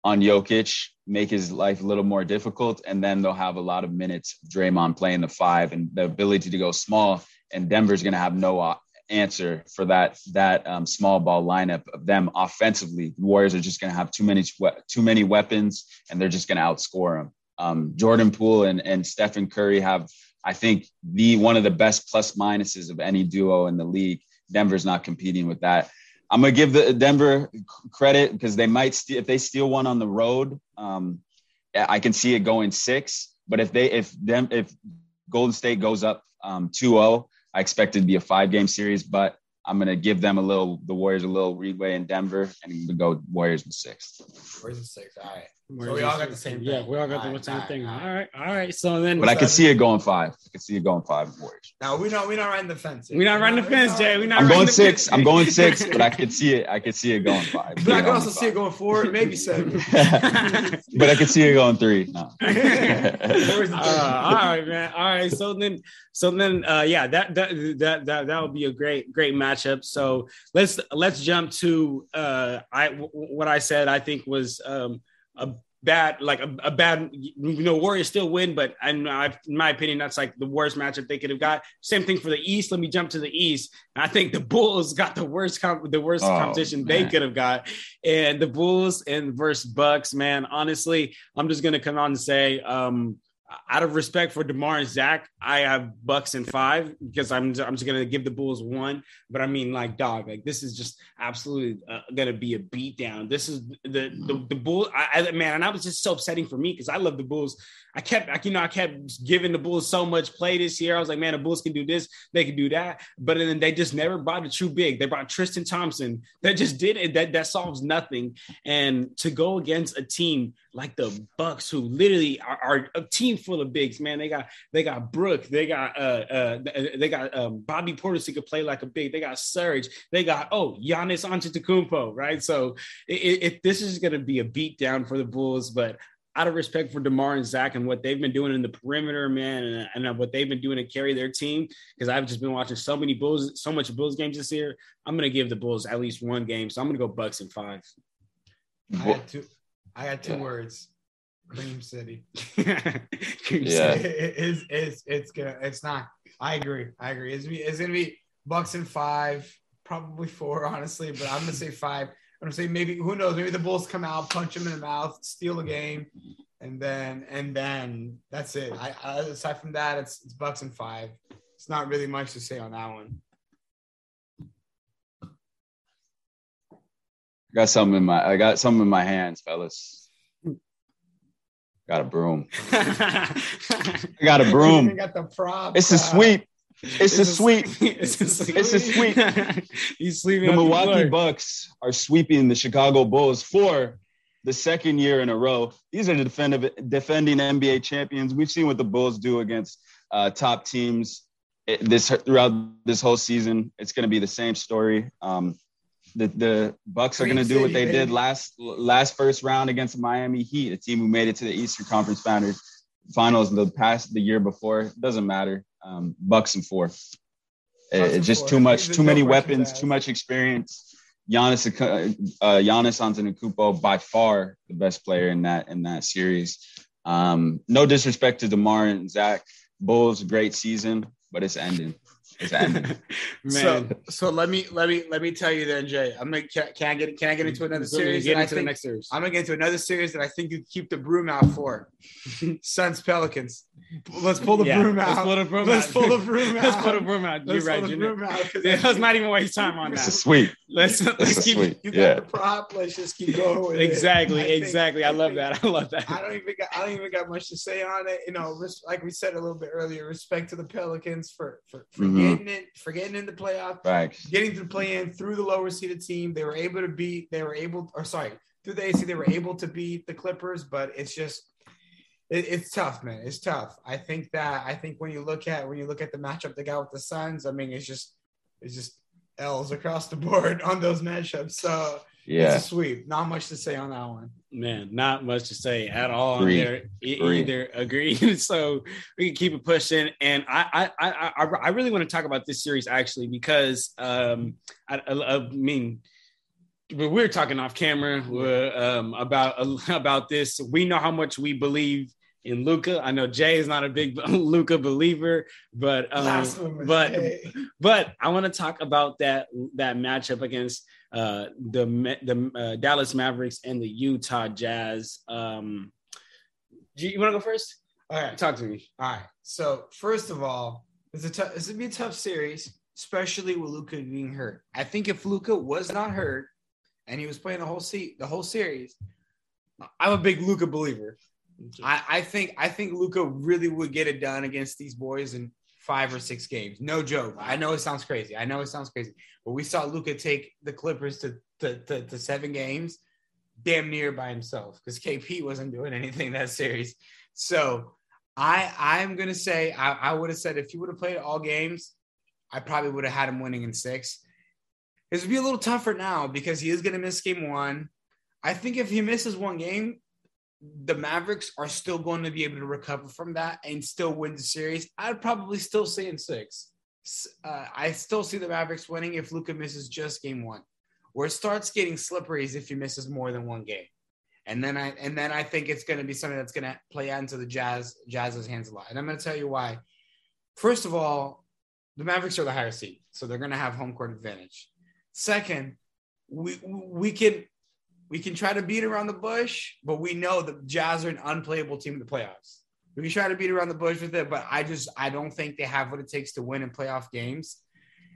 on Jokic, make his life a little more difficult, and then they'll have a lot of minutes of Draymond playing the five and the ability to go small, and Denver's going to have no answer for that that um, small ball lineup of them offensively. The Warriors are just going to have too many too many weapons, and they're just going to outscore them. Um, Jordan Poole and, and Stephen Curry have, I think, the one of the best plus minuses of any duo in the league. Denver's not competing with that. I'm going to give the Denver credit because they might steal, if they steal one on the road, um, I can see it going six, but if they, if them, if Golden State goes up um, two oh, I expect it to be a five game series, but I'm going to give them a little, the Warriors a little leeway in Denver, and go Warriors in six. Warriors in six. All right. Warriors so we all got the same thing. Yeah, we all got all the same right, thing. All right. All right. So then. But so I can see it going five. I can see it going five Warriors. No, we're not, we're not riding the fence. We're not riding the fence, Jay. We're not I'm going six. I'm going six, but I could see it. I could see it going five. But I can also see it going four, maybe seven. But I could see it going three. No. uh, all right, man. All right. So then, so then, uh, yeah, that, that, that, that, that would be a great, great matchup. So let's, let's jump to uh, I, w- what I said, I think was, um, a bad, like a, a bad, you know, Warriors still win, but I, in my opinion, that's like the worst matchup they could have got. Same thing for the East. Let me jump to the East. I think the Bulls got the worst, comp- the worst oh, competition man. they could have got, and the Bulls and versus Bucks, man. Honestly, I'm just gonna come on and say, um, out of respect for DeMar and Zach, I have Bucks in five because I'm I'm just gonna give the Bulls one. But I mean, like, dog, like this is just absolutely uh, gonna be a beatdown. This is the the, the Bulls, I, I, man, and that was just so upsetting for me because I love the Bulls. I kept, I, you know, I kept giving the Bulls so much play this year. I was like, man, the Bulls can do this, they can do that, but then they just never brought a true big. They brought Tristan Thompson. That just did it. That that solves nothing. And to go against a team like the Bucks, who literally are, are a team full of bigs, man. They got they got Brooke, they got uh, uh they got um, Bobby Portis who could play like a big. They got Serge, they got oh Giannis Antetokounmpo, right? So it, it, this is going to be a beatdown for the Bulls, but out of respect for DeMar and Zach and what they've been doing in the perimeter, man, and, and what they've been doing to carry their team, because I've just been watching so many Bulls, so much Bulls games this year. I'm gonna give the Bulls at least one game, so I'm gonna go Bucks in five. I had two. I had two yeah. words. Cream City. Cream yeah. City. It, it's it's it's gonna. It's not. I agree. I agree. It's, it's gonna be Bucks in five. probably four, honestly, but I'm going to say five. I'm going to say maybe, who knows, maybe the Bulls come out, punch him in the mouth, steal the game, and then and then that's it. I, I, aside from that, it's, it's Bucks and five. It's not really much to say on that one. I got something in my I got something in my hands, fellas. Got a broom. I got a broom. You got the prop. It's a sweep. It's, it's a sweep. sweep. It's a sweep. It's a sweep. He's sleeping. The Milwaukee the Bucks are sweeping the Chicago Bulls for the second year in a row. These are the defend- defending N B A champions. We've seen what the Bulls do against uh, top teams it, this throughout this whole season. It's going to be the same story. Um, the the Bucks are going to do what they did last last first round against the Miami Heat, a team who made it to the Eastern Conference Founders Finals the past the year before. It doesn't matter. Um, Bucks and four. Bucks and it's just four. too much, too many weapons, too much experience. Giannis, uh, Giannis Antetokounmpo, by far the best player in that in that series. Um, no disrespect to DeMar and Zach. Bulls, great season, but it's ending. It's ending. so, so let me let me let me tell you then, Jay. I'm gonna can, can I get can I get into another series? Get into the next series. I'm gonna get into another series that I think you keep the broom out for. Suns Pelicans. Let's pull the yeah, broom out. Let's pull the broom let's out. Pull the broom out. Let's pull the broom out. You're right. You know. yeah, let's not even waste time on that. It's a sweep. Let's, let's, let's keep sweep. You got yeah. the prop. Let's just keep going with exactly, it. Exactly. Exactly. I, I love that. I love that. I don't even got I don't even got much to say on it. You know, like we said a little bit earlier, respect to the Pelicans for for, for mm-hmm. getting it, for getting in the playoff, right. getting to the play-in through the lower seeded team. They were able to beat, they were able, or sorry, through the A C, they were able to beat the Clippers, but it's just It, it's tough, man. It's tough. I think that I think when you look at when you look at the matchup they got with the Suns, I mean, it's just it's just L's across the board on those matchups. So yeah. it's a sweep. Not much to say on that one. Man, not much to say at all. Agree. There, Agree. Either agreed. So we can keep it pushing. And I I I I really want to talk about this series actually because um I, I, I mean. But we're talking off camera um, about about this. We know how much we believe in Luka. I know Jay is not a big Luka believer, but um, but day. but I want to talk about that that matchup against uh, the the uh, Dallas Mavericks and the Utah Jazz. Um, do you, you want to go first? All right, talk to me. All right. So first of all, it's a t- it's gonna be a tough series, especially with Luka being hurt. I think if Luka was not hurt and he was playing the whole seat, the whole series. I'm a big Luka believer. I, I think I think Luka really would get it done against these boys in five or six games. No joke. I know it sounds crazy. I know it sounds crazy. But we saw Luka take the Clippers to to, to, to seven games, damn near by himself, because K P wasn't doing anything that series. So I I'm gonna say I, I would have said if he would have played all games, I probably would have had him winning in six. This would be a little tougher now because he is going to miss game one. I think if he misses one game, the Mavericks are still going to be able to recover from that and still win the series. I'd probably still say in six. Uh, I still see the Mavericks winning if Luka misses just game one. Where it starts getting slippery is if he misses more than one game. And then I and then I think it's going to be something that's going to play out into the Jazz Jazz's hands a lot. And I'm going to tell you why. First of all, the Mavericks are the higher seed, so they're going to have home court advantage. Second, we we can we can try to beat around the bush, but we know the Jazz are an unplayable team in the playoffs. We can try to beat around the bush with it, but I just I don't think they have what it takes to win in playoff games.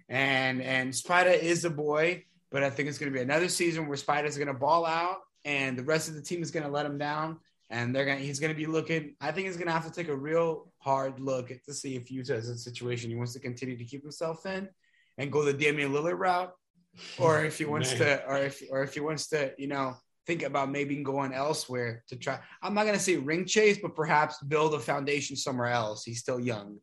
And and Spider is the boy, but I think it's going to be another season where Spider's going to ball out, and the rest of the team is going to let him down, and they're going he's going to be looking. I think he's going to have to take a real hard look at, to see if Utah is in a situation he wants to continue to keep himself in and go the Damian Lillard route. Or if he wants Man. to, or if, or if he wants to, you know, think about maybe going elsewhere to try. I'm not gonna say ring chase, but perhaps build a foundation somewhere else. He's still young.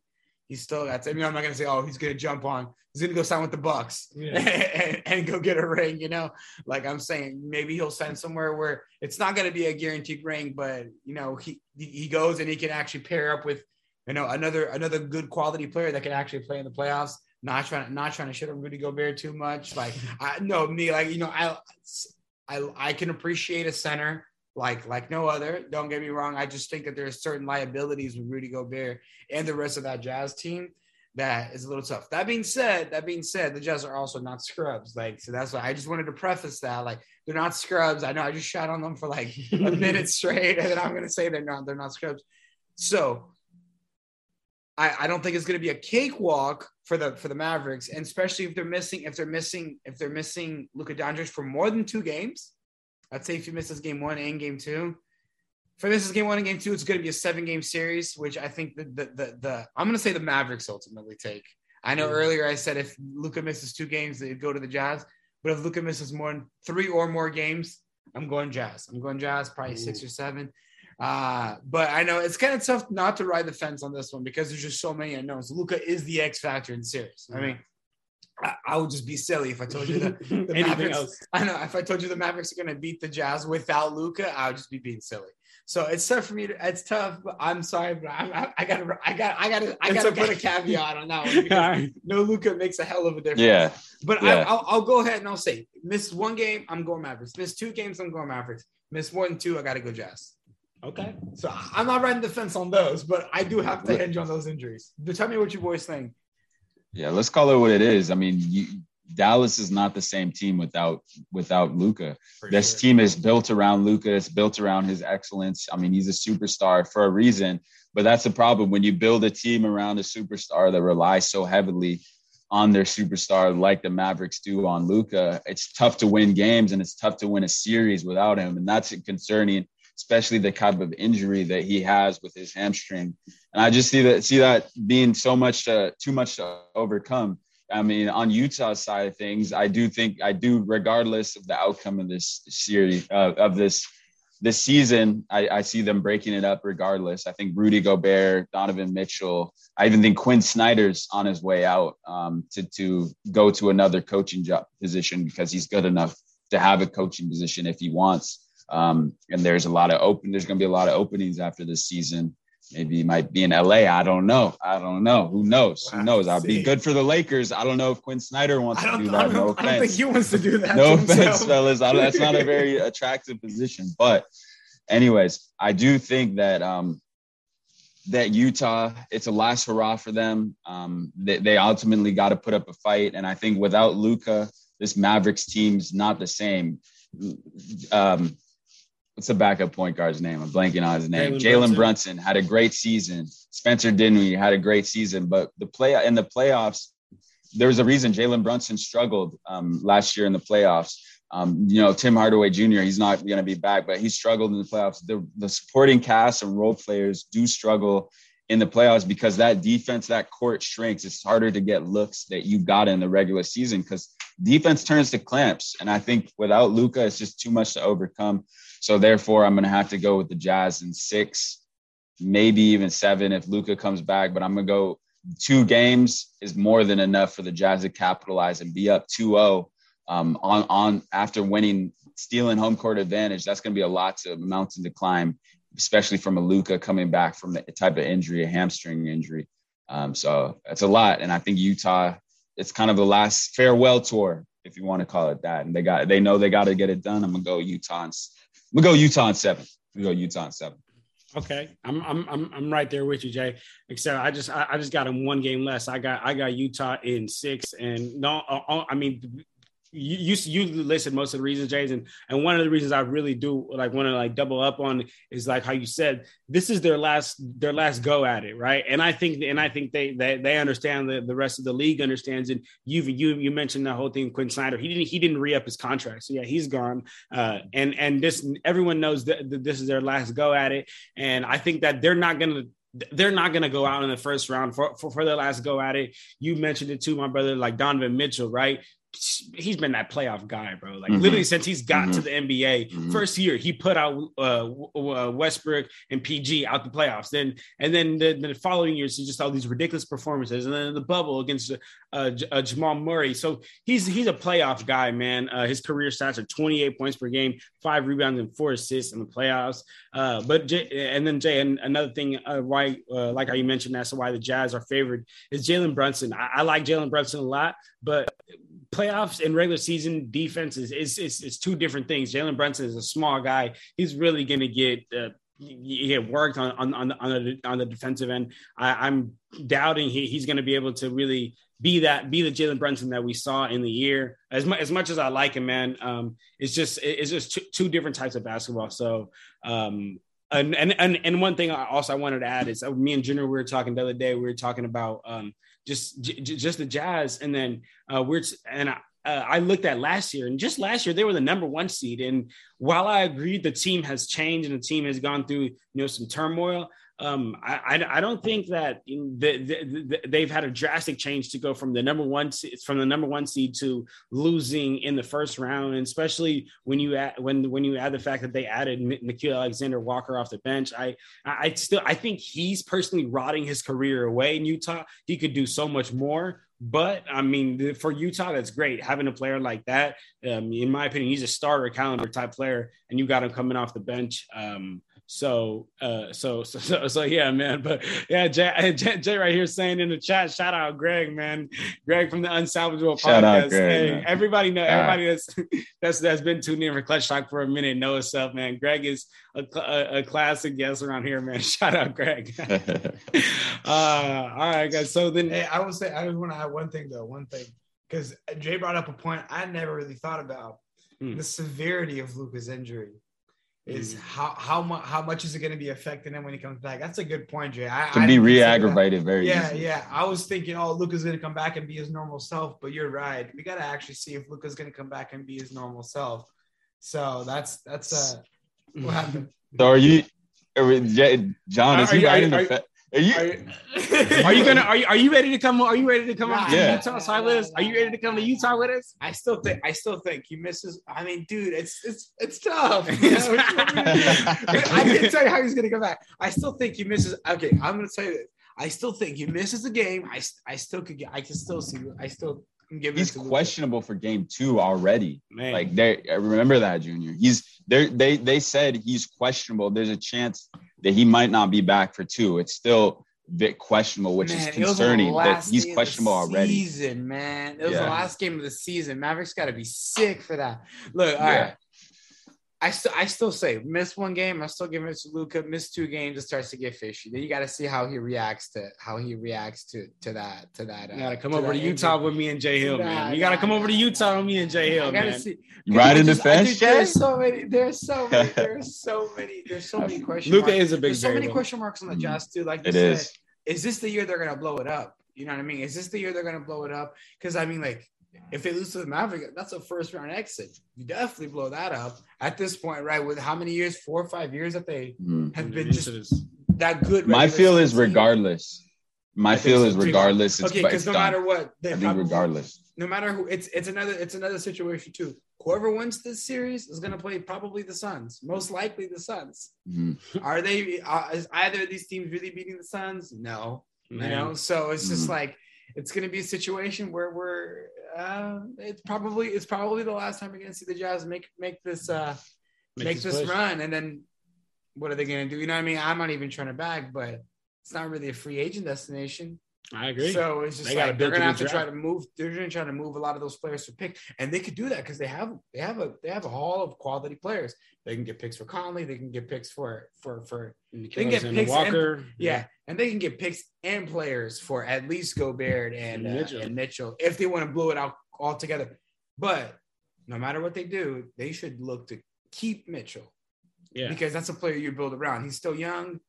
He's still. That's. I mean, I'm not gonna say, oh, he's gonna jump on. He's gonna go sign with the Bucks yeah. and, and go get a ring. You know, like I'm saying, maybe he'll sign somewhere where it's not gonna be a guaranteed ring, but you know, he he goes and he can actually pair up with, you know, another another good quality player that can actually play in the playoffs. Not trying, not trying to shit on Rudy Gobert too much. Like, I no me, like you know, I, I, I can appreciate a center like like no other. Don't get me wrong. I just think that there's certain liabilities with Rudy Gobert and the rest of that Jazz team that is a little tough. That being said, that being said, the Jazz are also not scrubs. Like, so that's why I just wanted to preface that. Like, they're not scrubs. I know I just shot on them for like a minute straight, and then I'm going to say they're not, they're not scrubs. So I, I don't think it's going to be a cakewalk for the for the Mavericks, and especially if they're missing if they're missing if they're missing Luka Doncic for more than two games. I'd say if you miss this game one and game two. For this is game one and game two, it's going to be a seven-game series, which I think the the the, the I'm going to say the Mavericks ultimately take. I know mm-hmm. earlier I said if Luka misses two games, they'd go to the Jazz. But if Luka misses more than three or more games, I'm going Jazz. I'm going Jazz, probably mm-hmm. six or seven. Uh, but I know it's kind of tough not to ride the fence on this one because there's just so many unknowns. Luka is the X factor in the series. Mm-hmm. I mean, I, I would just be silly if I told you that. The Mavericks, else. I know if I told you the Mavericks are going to beat the Jazz without Luka, I would just be being silly. So it's tough for me. To, it's tough. But I'm sorry, but I'm, I, I gotta, I got, I gotta, I gotta okay. put a caveat on that one. Right. No, Luka makes a hell of a difference. Yeah. But yeah. I, I'll, I'll go ahead and I'll say: miss one game, I'm going Mavericks. Miss two games, I'm going Mavericks. Miss more than two, I gotta go Jazz. Okay. So I'm not riding the fence on those, but I do have to hinge on those injuries. Tell me what your boys think. Yeah, let's call it what it is. I mean, you, Dallas is not the same team without without Luka. For this sure. team is built around Luka. It's built around his excellence. I mean, he's a superstar for a reason, but that's the problem. When you build a team around a superstar that relies so heavily on their superstar like the Mavericks do on Luka, it's tough to win games and it's tough to win a series without him. And that's concerning, especially the type of injury that he has with his hamstring. And I just see that see that being so much to, too much to overcome. I mean, on Utah's side of things, I do think I do, regardless of the outcome of this series uh, of this this season, I, I see them breaking it up regardless. I think Rudy Gobert, Donovan Mitchell, I even think Quinn Snyder's on his way out um, to to go to another coaching job position because he's good enough to have a coaching position if he wants. Um, and there's a lot of open. There's going to be a lot of openings after this season. Maybe he might be in L A. I don't know. I don't know. Who knows? Who knows? I'd be good for the Lakers. I don't know if Quinn Snyder wants to do that. No offense. I don't think he wants to do that. No offense, fellas. I, that's not a very attractive position. But anyways, I do think that um, that Utah, it's a last hurrah for them. Um, they, they ultimately got to put up a fight. And I think without Luka, this Mavericks team's not the same. Um What's the backup point guard's name? I'm blanking on his name. Jaylen Brunson. Brunson had a great season. Spencer Dinwiddie had a great season, but the play in the playoffs, there was a reason Jaylen Brunson struggled um, last year in the playoffs. Um, you know, Tim Hardaway Junior, he's not going to be back, but he struggled in the playoffs. The, the supporting cast and role players do struggle in the playoffs because that defense, that court shrinks. It's harder to get looks that you got in the regular season because defense turns to clamps. And I think without Luka, it's just too much to overcome. So, therefore, I'm going to have to go with the Jazz in six, maybe even seven if Luka comes back. But I'm going to go two games is more than enough for the Jazz to capitalize and be up two oh um, on, on after winning, stealing home court advantage. That's going to be a lot to mountain to climb, especially from a Luka coming back from the type of injury, a hamstring injury. Um, so, it's a lot. And I think Utah, it's kind of the last farewell tour, if you want to call it that. And they got they know they got to get it done. I'm going to go Utah and We'll go Utah in seven. We'll go Utah in seven. Okay. I'm I'm I'm I'm right there with you, Jay. Except I just I, I just got him one game less. I got I got Utah in six. And no, I mean you you, you listed most of the reasons, Jay. And, and one of the reasons I really do like want to like double up on is like how you said this is their last their last go at it, right? And I think and I think they they, they understand that the rest of the league understands it. You've you you mentioned the whole thing, Quinn Snyder. He didn't he didn't re-up his contract. So yeah, he's gone. Uh, and and this everyone knows that this is their last go at it. And I think that they're not gonna They're not going to go out in the first round for, for, for their last go at it. You mentioned it too, my brother, like Donovan Mitchell, right? He's been that playoff guy, bro. Like mm-hmm. literally since he's got mm-hmm. to the N B A mm-hmm. first year, he put out uh, uh, Westbrook and P G out the playoffs. Then and then the, the following years, he just all these ridiculous performances. And then in the bubble against uh, J- uh, Jamal Murray. So he's he's a playoff guy, man. Uh, his career stats are twenty-eight points per game, five rebounds and four assists in the playoffs. Uh, but J- and then Jay, and another thing, uh, why uh, like how you mentioned, that's why the Jazz are favored is Jalen Brunson. I, I like Jalen Brunson a lot, but playoffs and regular season defenses is, is, is two different things. Jalen Brunson is a small guy. He's really going to get uh, you get worked on on on the, on the, on the defensive end. I, I'm doubting he, he's going to be able to really be that be the Jalen Brunson that we saw in the year. As much as much as I like him, man, um, it's just it's just two, two different types of basketball. So. Um, And, and and and one thing I also I wanted to add is uh, me and Junior, we were talking the other day, we were talking about um, just j- just the Jazz. And then uh, we're t- and I, uh, I looked at last year, and just last year, they were the number one seed. And while I agree the team has changed and the team has gone through, you know, some turmoil, um, I, I I don't think that the, the, the, they've had a drastic change to go from the number one from the number one seed to losing in the first round, and especially when you add, when when you add the fact that they added Nickeil Alexander-Walker off the bench. I I still I think he's personally rotting his career away in Utah. He could do so much more. But, I mean, for Utah, that's great. Having a player like that, um, in my opinion, he's a starter caliber type player, and you got him coming off the bench. Um, so, uh, so, so, so, so, yeah, man. But, yeah, Jay, Jay, Jay right here saying in the chat, shout out Greg, man. Greg from the Unsalvageable shout Podcast. Out Greg, hey, everybody know, everybody that's, that's that's been tuning in for Clutch Talk for a minute knows stuff, man. Greg is a, a, a classic guest around here, man. Shout out Greg. uh, all right, guys. So then hey, I will say, I want to have one thing though, one thing, because Jay brought up a point I never really thought about. Mm. The severity of Luka's injury is mm. how how much how much is it going to be affecting him when he comes back? That's a good point, Jay. I, to I be re-aggravated very yeah easily. yeah. I was thinking, oh, Luka's going to come back and be his normal self, but you're right. We got to actually see if Luka's going to come back and be his normal self. So that's that's uh, what happened. So are you, are, John? Is are, he are, right are, in the? Fa- Are you, are you are you gonna are you are you ready to come are you ready to come out yeah. to Utah side with us? Are you ready to come to Utah with us? I still think I still think he misses. I mean, dude, it's it's it's tough. You know? I can't tell you how he's gonna come back. I still think he misses. Okay, I'm gonna tell you this. I still think he misses the game. I I still could get. I can still see. I still I'm giving. He's questionable for game two already. Man. Like they remember that, Junior. He's they they they said he's questionable. There's a chance that he might not be back for two. It's still a bit questionable, which man, is concerning that he's questionable already. Season, man. It was yeah. the last game of the season. Mavericks got to be sick for that. Look, all yeah. right. I, st- I still say miss one game. I still give it to Luka. Miss two games, it starts to get fishy. Then you got to see how he reacts to how he reacts to to that to that. Uh, you got to come over to Utah injury. with me and Jay Hill, nah, man. You got to nah, come over to Utah nah, with me and Jay Hill, man. See, right in just, the fence, There's so many. There's so many. There's so many. There's so many questions. Luka marks. is a big. There's so many question marks on the Jazz too. Like you it said, is. is this the year they're gonna blow it up? You know what I mean? Is this the year they're gonna blow it up? Because I mean, like. If they lose to the Mavericks, that's a first round exit. You definitely blow that up at this point, right? With how many years, four or five years that they mm-hmm. have been just that good. My feel is regardless. My feel is regardless. Okay, because no matter what, they probably regardless. No matter who, it's it's another it's another situation too. Whoever wins this series is going to play probably the Suns, most likely the Suns. Mm-hmm. Are they? Uh, is either of these teams really beating the Suns? No, Man. you know. So it's just mm-hmm. like. It's going to be a situation where we're. Uh, it's probably it's probably the last time we're going to see the Jazz make make this uh, make, make this push. run, and then what are they going to do? You know what I mean? I'm not even trying to bag, but it's not really a free agent destination. I agree. So it's just they like they're going to have to try to move. They're going to try to move a lot of those players for picks, and they could do that because they have they have a they have a haul of quality players. They can get picks for Conley. They can get picks for for for. They can get picks Walker. And, yeah. yeah. And they can get picks and players for at least Gobert and, and, Mitchell. Uh, and Mitchell if they want to blow it out altogether. But no matter what they do, they should look to keep Mitchell. Yeah. Because that's a player you build around. He's still young.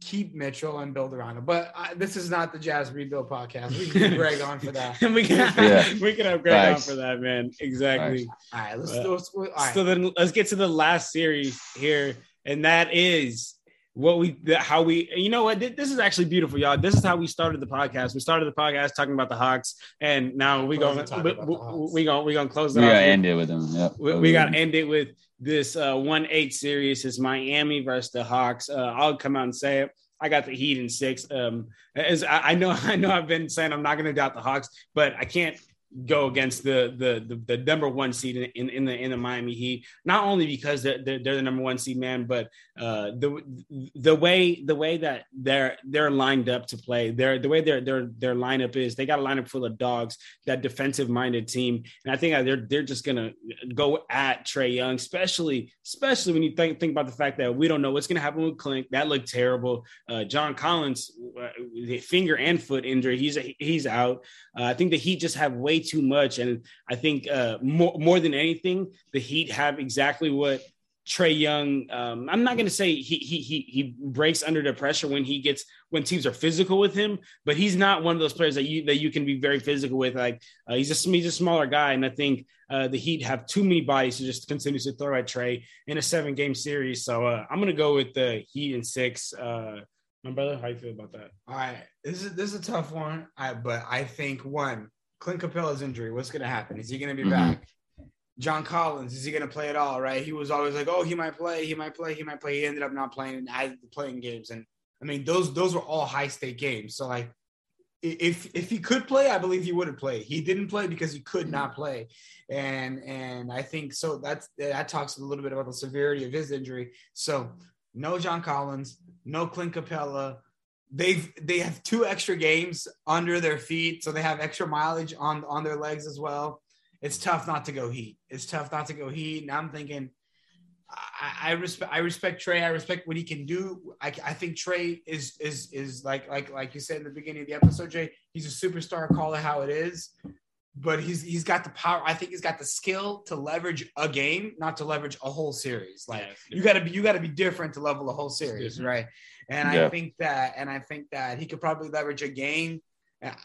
Keep Mitchell and build around him. But I, this is not the Jazz Rebuild podcast. We can get Greg on for that. we, can, yeah. we can have Greg Thanks. on for that, man. Exactly. Thanks. All right. Let's, uh, let's, all right. So then let's get to the last series here, and that is – what we, how we, you know what, this is actually beautiful, y'all. This is how we started the podcast. We started the podcast talking about the Hawks, and now we're going to, we're going, we're going to close it off. We got to end it with them. Yep. We, we got to end it with this uh, one eight series. It's Miami versus the Hawks. Uh, I'll come out and say it. I got the Heat in six. Um, as I, I know, I know I've been saying I'm not going to doubt the Hawks, but I can't. go against the the the, the number one seed in, in the in the Miami Heat. Not only because they're, they're, they're the number one seed, man, but uh, the the way the way that they're they're lined up to play, they're the way their their their lineup is. They got a lineup full of dogs, that defensive minded team, and I think they're they're just gonna go at Trae Young, especially especially when you think think about the fact that we don't know what's gonna happen with Klink. That looked terrible. Uh, John Collins, uh, finger and foot injury, he's he's out. Uh, I think the Heat just have way too much, and I think uh, more more than anything, the Heat have exactly what Trae Young. Um, I'm not going to say he he he he breaks under the pressure when he gets when teams are physical with him, but he's not one of those players that you that you can be very physical with. Like uh, he's a he's a smaller guy, and I think uh, the Heat have too many bodies to just continue to throw at Trae in a seven game series. So uh, I'm going to go with the Heat in six. Uh, my brother, how you feel about that? All right, this is this is a tough one, I, but I think one. Clint Capella's injury, what's going to happen? Is he going to be mm-hmm. back? John Collins, is he going to play at all, right? He was always like, oh, he might play, he might play, he might play. He ended up not playing and playing games. And, I mean, those those were all high-stake games. So, like, if if he could play, I believe he would have played. He didn't play because he could not play. And and I think so that's that talks a little bit about the severity of his injury. So, no John Collins, no Clint Capella. They've they have two extra games under their feet, so they have extra mileage on, on their legs as well. It's tough not to go Heat. It's tough not to go Heat. And I'm thinking, I, I respect I respect Trae. I respect what he can do. I, I think Trae is is is like like like you said in the beginning of the episode, Jay. He's a superstar. Call it how it is. But he's he's got the power. I think he's got the skill to leverage a game, not to leverage a whole series. Like yeah, you gotta be you gotta be different to level a whole series, right? And yeah. I think that and I think that he could probably leverage a game.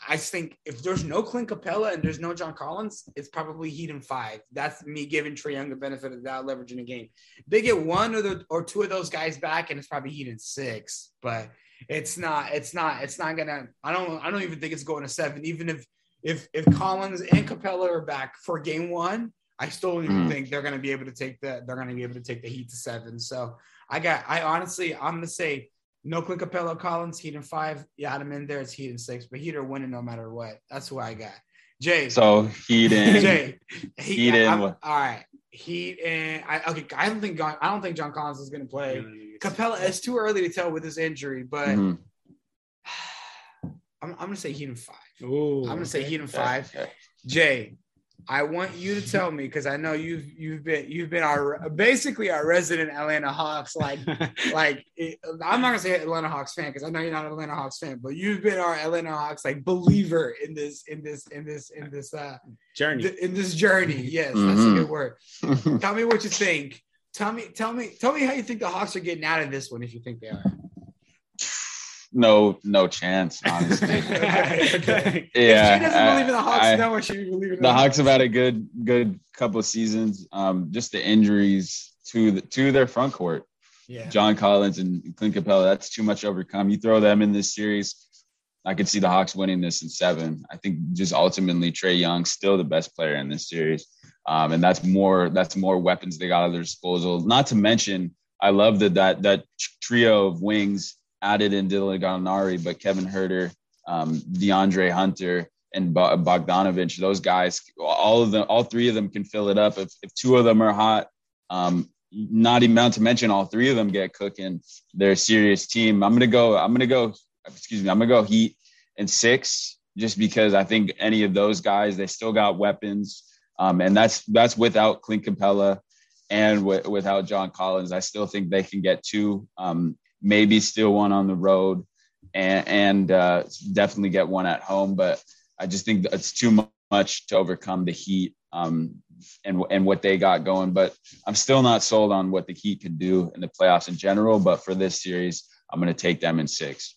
I think if there's no Clint Capella and there's no John Collins, it's probably Heat in five. That's me giving Trae Young the benefit of that leveraging a game. They get one or the, or two of those guys back, and it's probably Heat in six. But it's not it's not it's not gonna. I don't I don't even think it's going to seven, even if. If if Collins and Capella are back for game one, I still mm. think they're going to be able to take the they're going to be able to take the Heat to seven. So I got I honestly I'm going to say no Clint Capella, Collins, Heat in five. You had him in there, it's Heat in six. But Heat are winning no matter what. That's who I got. Jay. So Heat in. Jay. Heat, heat in. I'm, all right. Heat in. I, okay. I don't think I don't think John Collins is going to play. Mm. Capella. It's too early to tell with his injury, but. Mm. I'm, I'm going to say Heat in five. Ooh, I'm going to say Heat in five. Okay. Jay, I want you to tell me, because I know you've you've been you've been our basically our resident Atlanta Hawks. Like, like it, I'm not going to say Atlanta Hawks fan because I know you're not an Atlanta Hawks fan, but you've been our Atlanta Hawks like believer in this in this in this in this uh, journey th- in this journey. Yes, mm-hmm. that's a good word. Tell me what you think. Tell me tell me tell me how you think the Hawks are getting out of this one if you think they are. No, no chance, honestly. okay, okay. Yeah, if she doesn't I, believe in the Hawks, I, no one should believe in the, the Hawks. Have had a good, good couple of seasons. Um, just the injuries to the to their front court. Yeah, John Collins and Clint Capella. That's too much to overcome. You throw them in this series, I could see the Hawks winning this in seven. I think just ultimately Trae Young still the best player in this series, um, and that's more that's more weapons they got at their disposal. Not to mention, I love that that that trio of wings. Added in Dylan Gallinari, but Kevin Huerter, um, DeAndre Hunter, and Bo- Bogdanovich, those guys, all of them, all three of them can fill it up. If, if two of them are hot, um, not even not to mention all three of them get cooking. They're a serious team. I'm gonna go. I'm gonna go. Excuse me. I'm gonna go Heat in six, just because I think any of those guys, they still got weapons, um, and that's that's without Clint Capella and w- without John Collins. I still think they can get two. Um, maybe still one on the road and, and uh, definitely get one at home. But I just think it's too much to overcome the Heat um, and, and what they got going. But I'm still not sold on what the Heat could do in the playoffs in general. But for this series, I'm going to take them in six.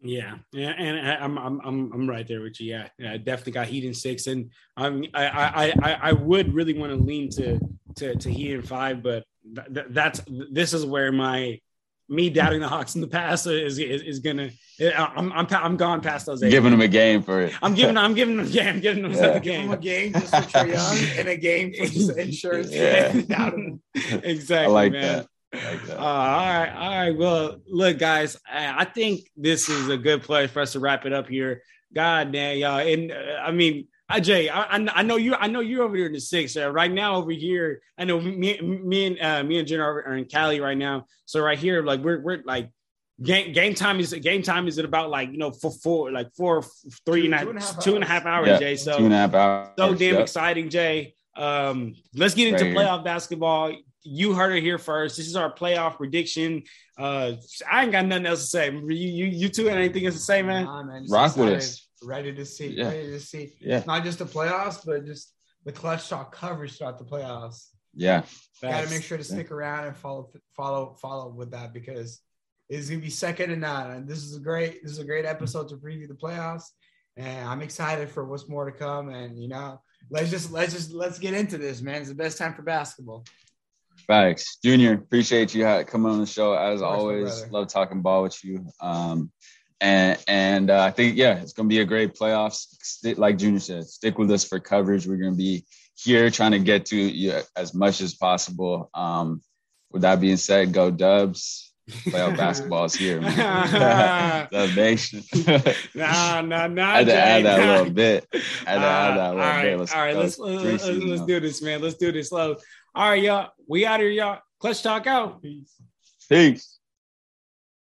Yeah, yeah, and I'm I'm I'm I'm right there with you. Yeah, yeah, I definitely got Heat in six, and I'm I I I, I would really want to lean to to to Heat in five, but th- that's this is where my me doubting the Hawks in the past is is, is gonna. I'm I'm I'm gone past those. Eight. Giving them a game for it. I'm giving I'm giving them yeah, I'm giving them yeah. a game. A game just for Trae Young and a game for insurance. Yeah. Exactly. I like man. That. I like that. Uh, all right, all right. Well, look, guys, I, I think this is a good place for us to wrap it up here. God damn, y'all, and uh, I mean. Jay, I, I know you. I know you're over there in the six uh, right now. Over here, I know me, me and uh, me and Jen are, are in Cali right now. So right here, like we're we're like game game time is game time is at about like you know for four like four three two, and, two, and, a half two and a half hours. Yeah, Jay, so two and a half hours. So damn yep. exciting, Jay. Um, let's get into right playoff basketball. You heard it here first. This is our playoff prediction. Uh, I ain't got nothing else to say. You you, you two had anything else to say, man? Nah, man, rock with us. Ready to see, yeah. ready to see. Yeah. Not just the playoffs, but just the clutch talk coverage throughout the playoffs. Yeah, got to make sure to stick yeah. around and follow, follow, follow with that because it's gonna be second to none. And this is a great, this is a great episode to preview the playoffs, and I'm excited for what's more to come. And you know, let's just, let's just, let's get into this, man. It's the best time for basketball. Facts, Junior. Appreciate you coming on the show as course, always. Love talking ball with you. Um, And and uh, I think, yeah, it's going to be a great playoffs. Like Junior said, stick with us for coverage. We're going to be here trying to get to you yeah, as much as possible. Um, with that being said, go Dubs. Playoff basketball is here, man. Dub Nation. Nah, nah, nah. I had to Jay, add that nah. little bit. I had to uh, add that little all right, bit. Let's, all right, let's, let's, let's, let's do this, man. Let's do this slow. All right, y'all. We out here, y'all. Clutch Talk out. Peace. Peace.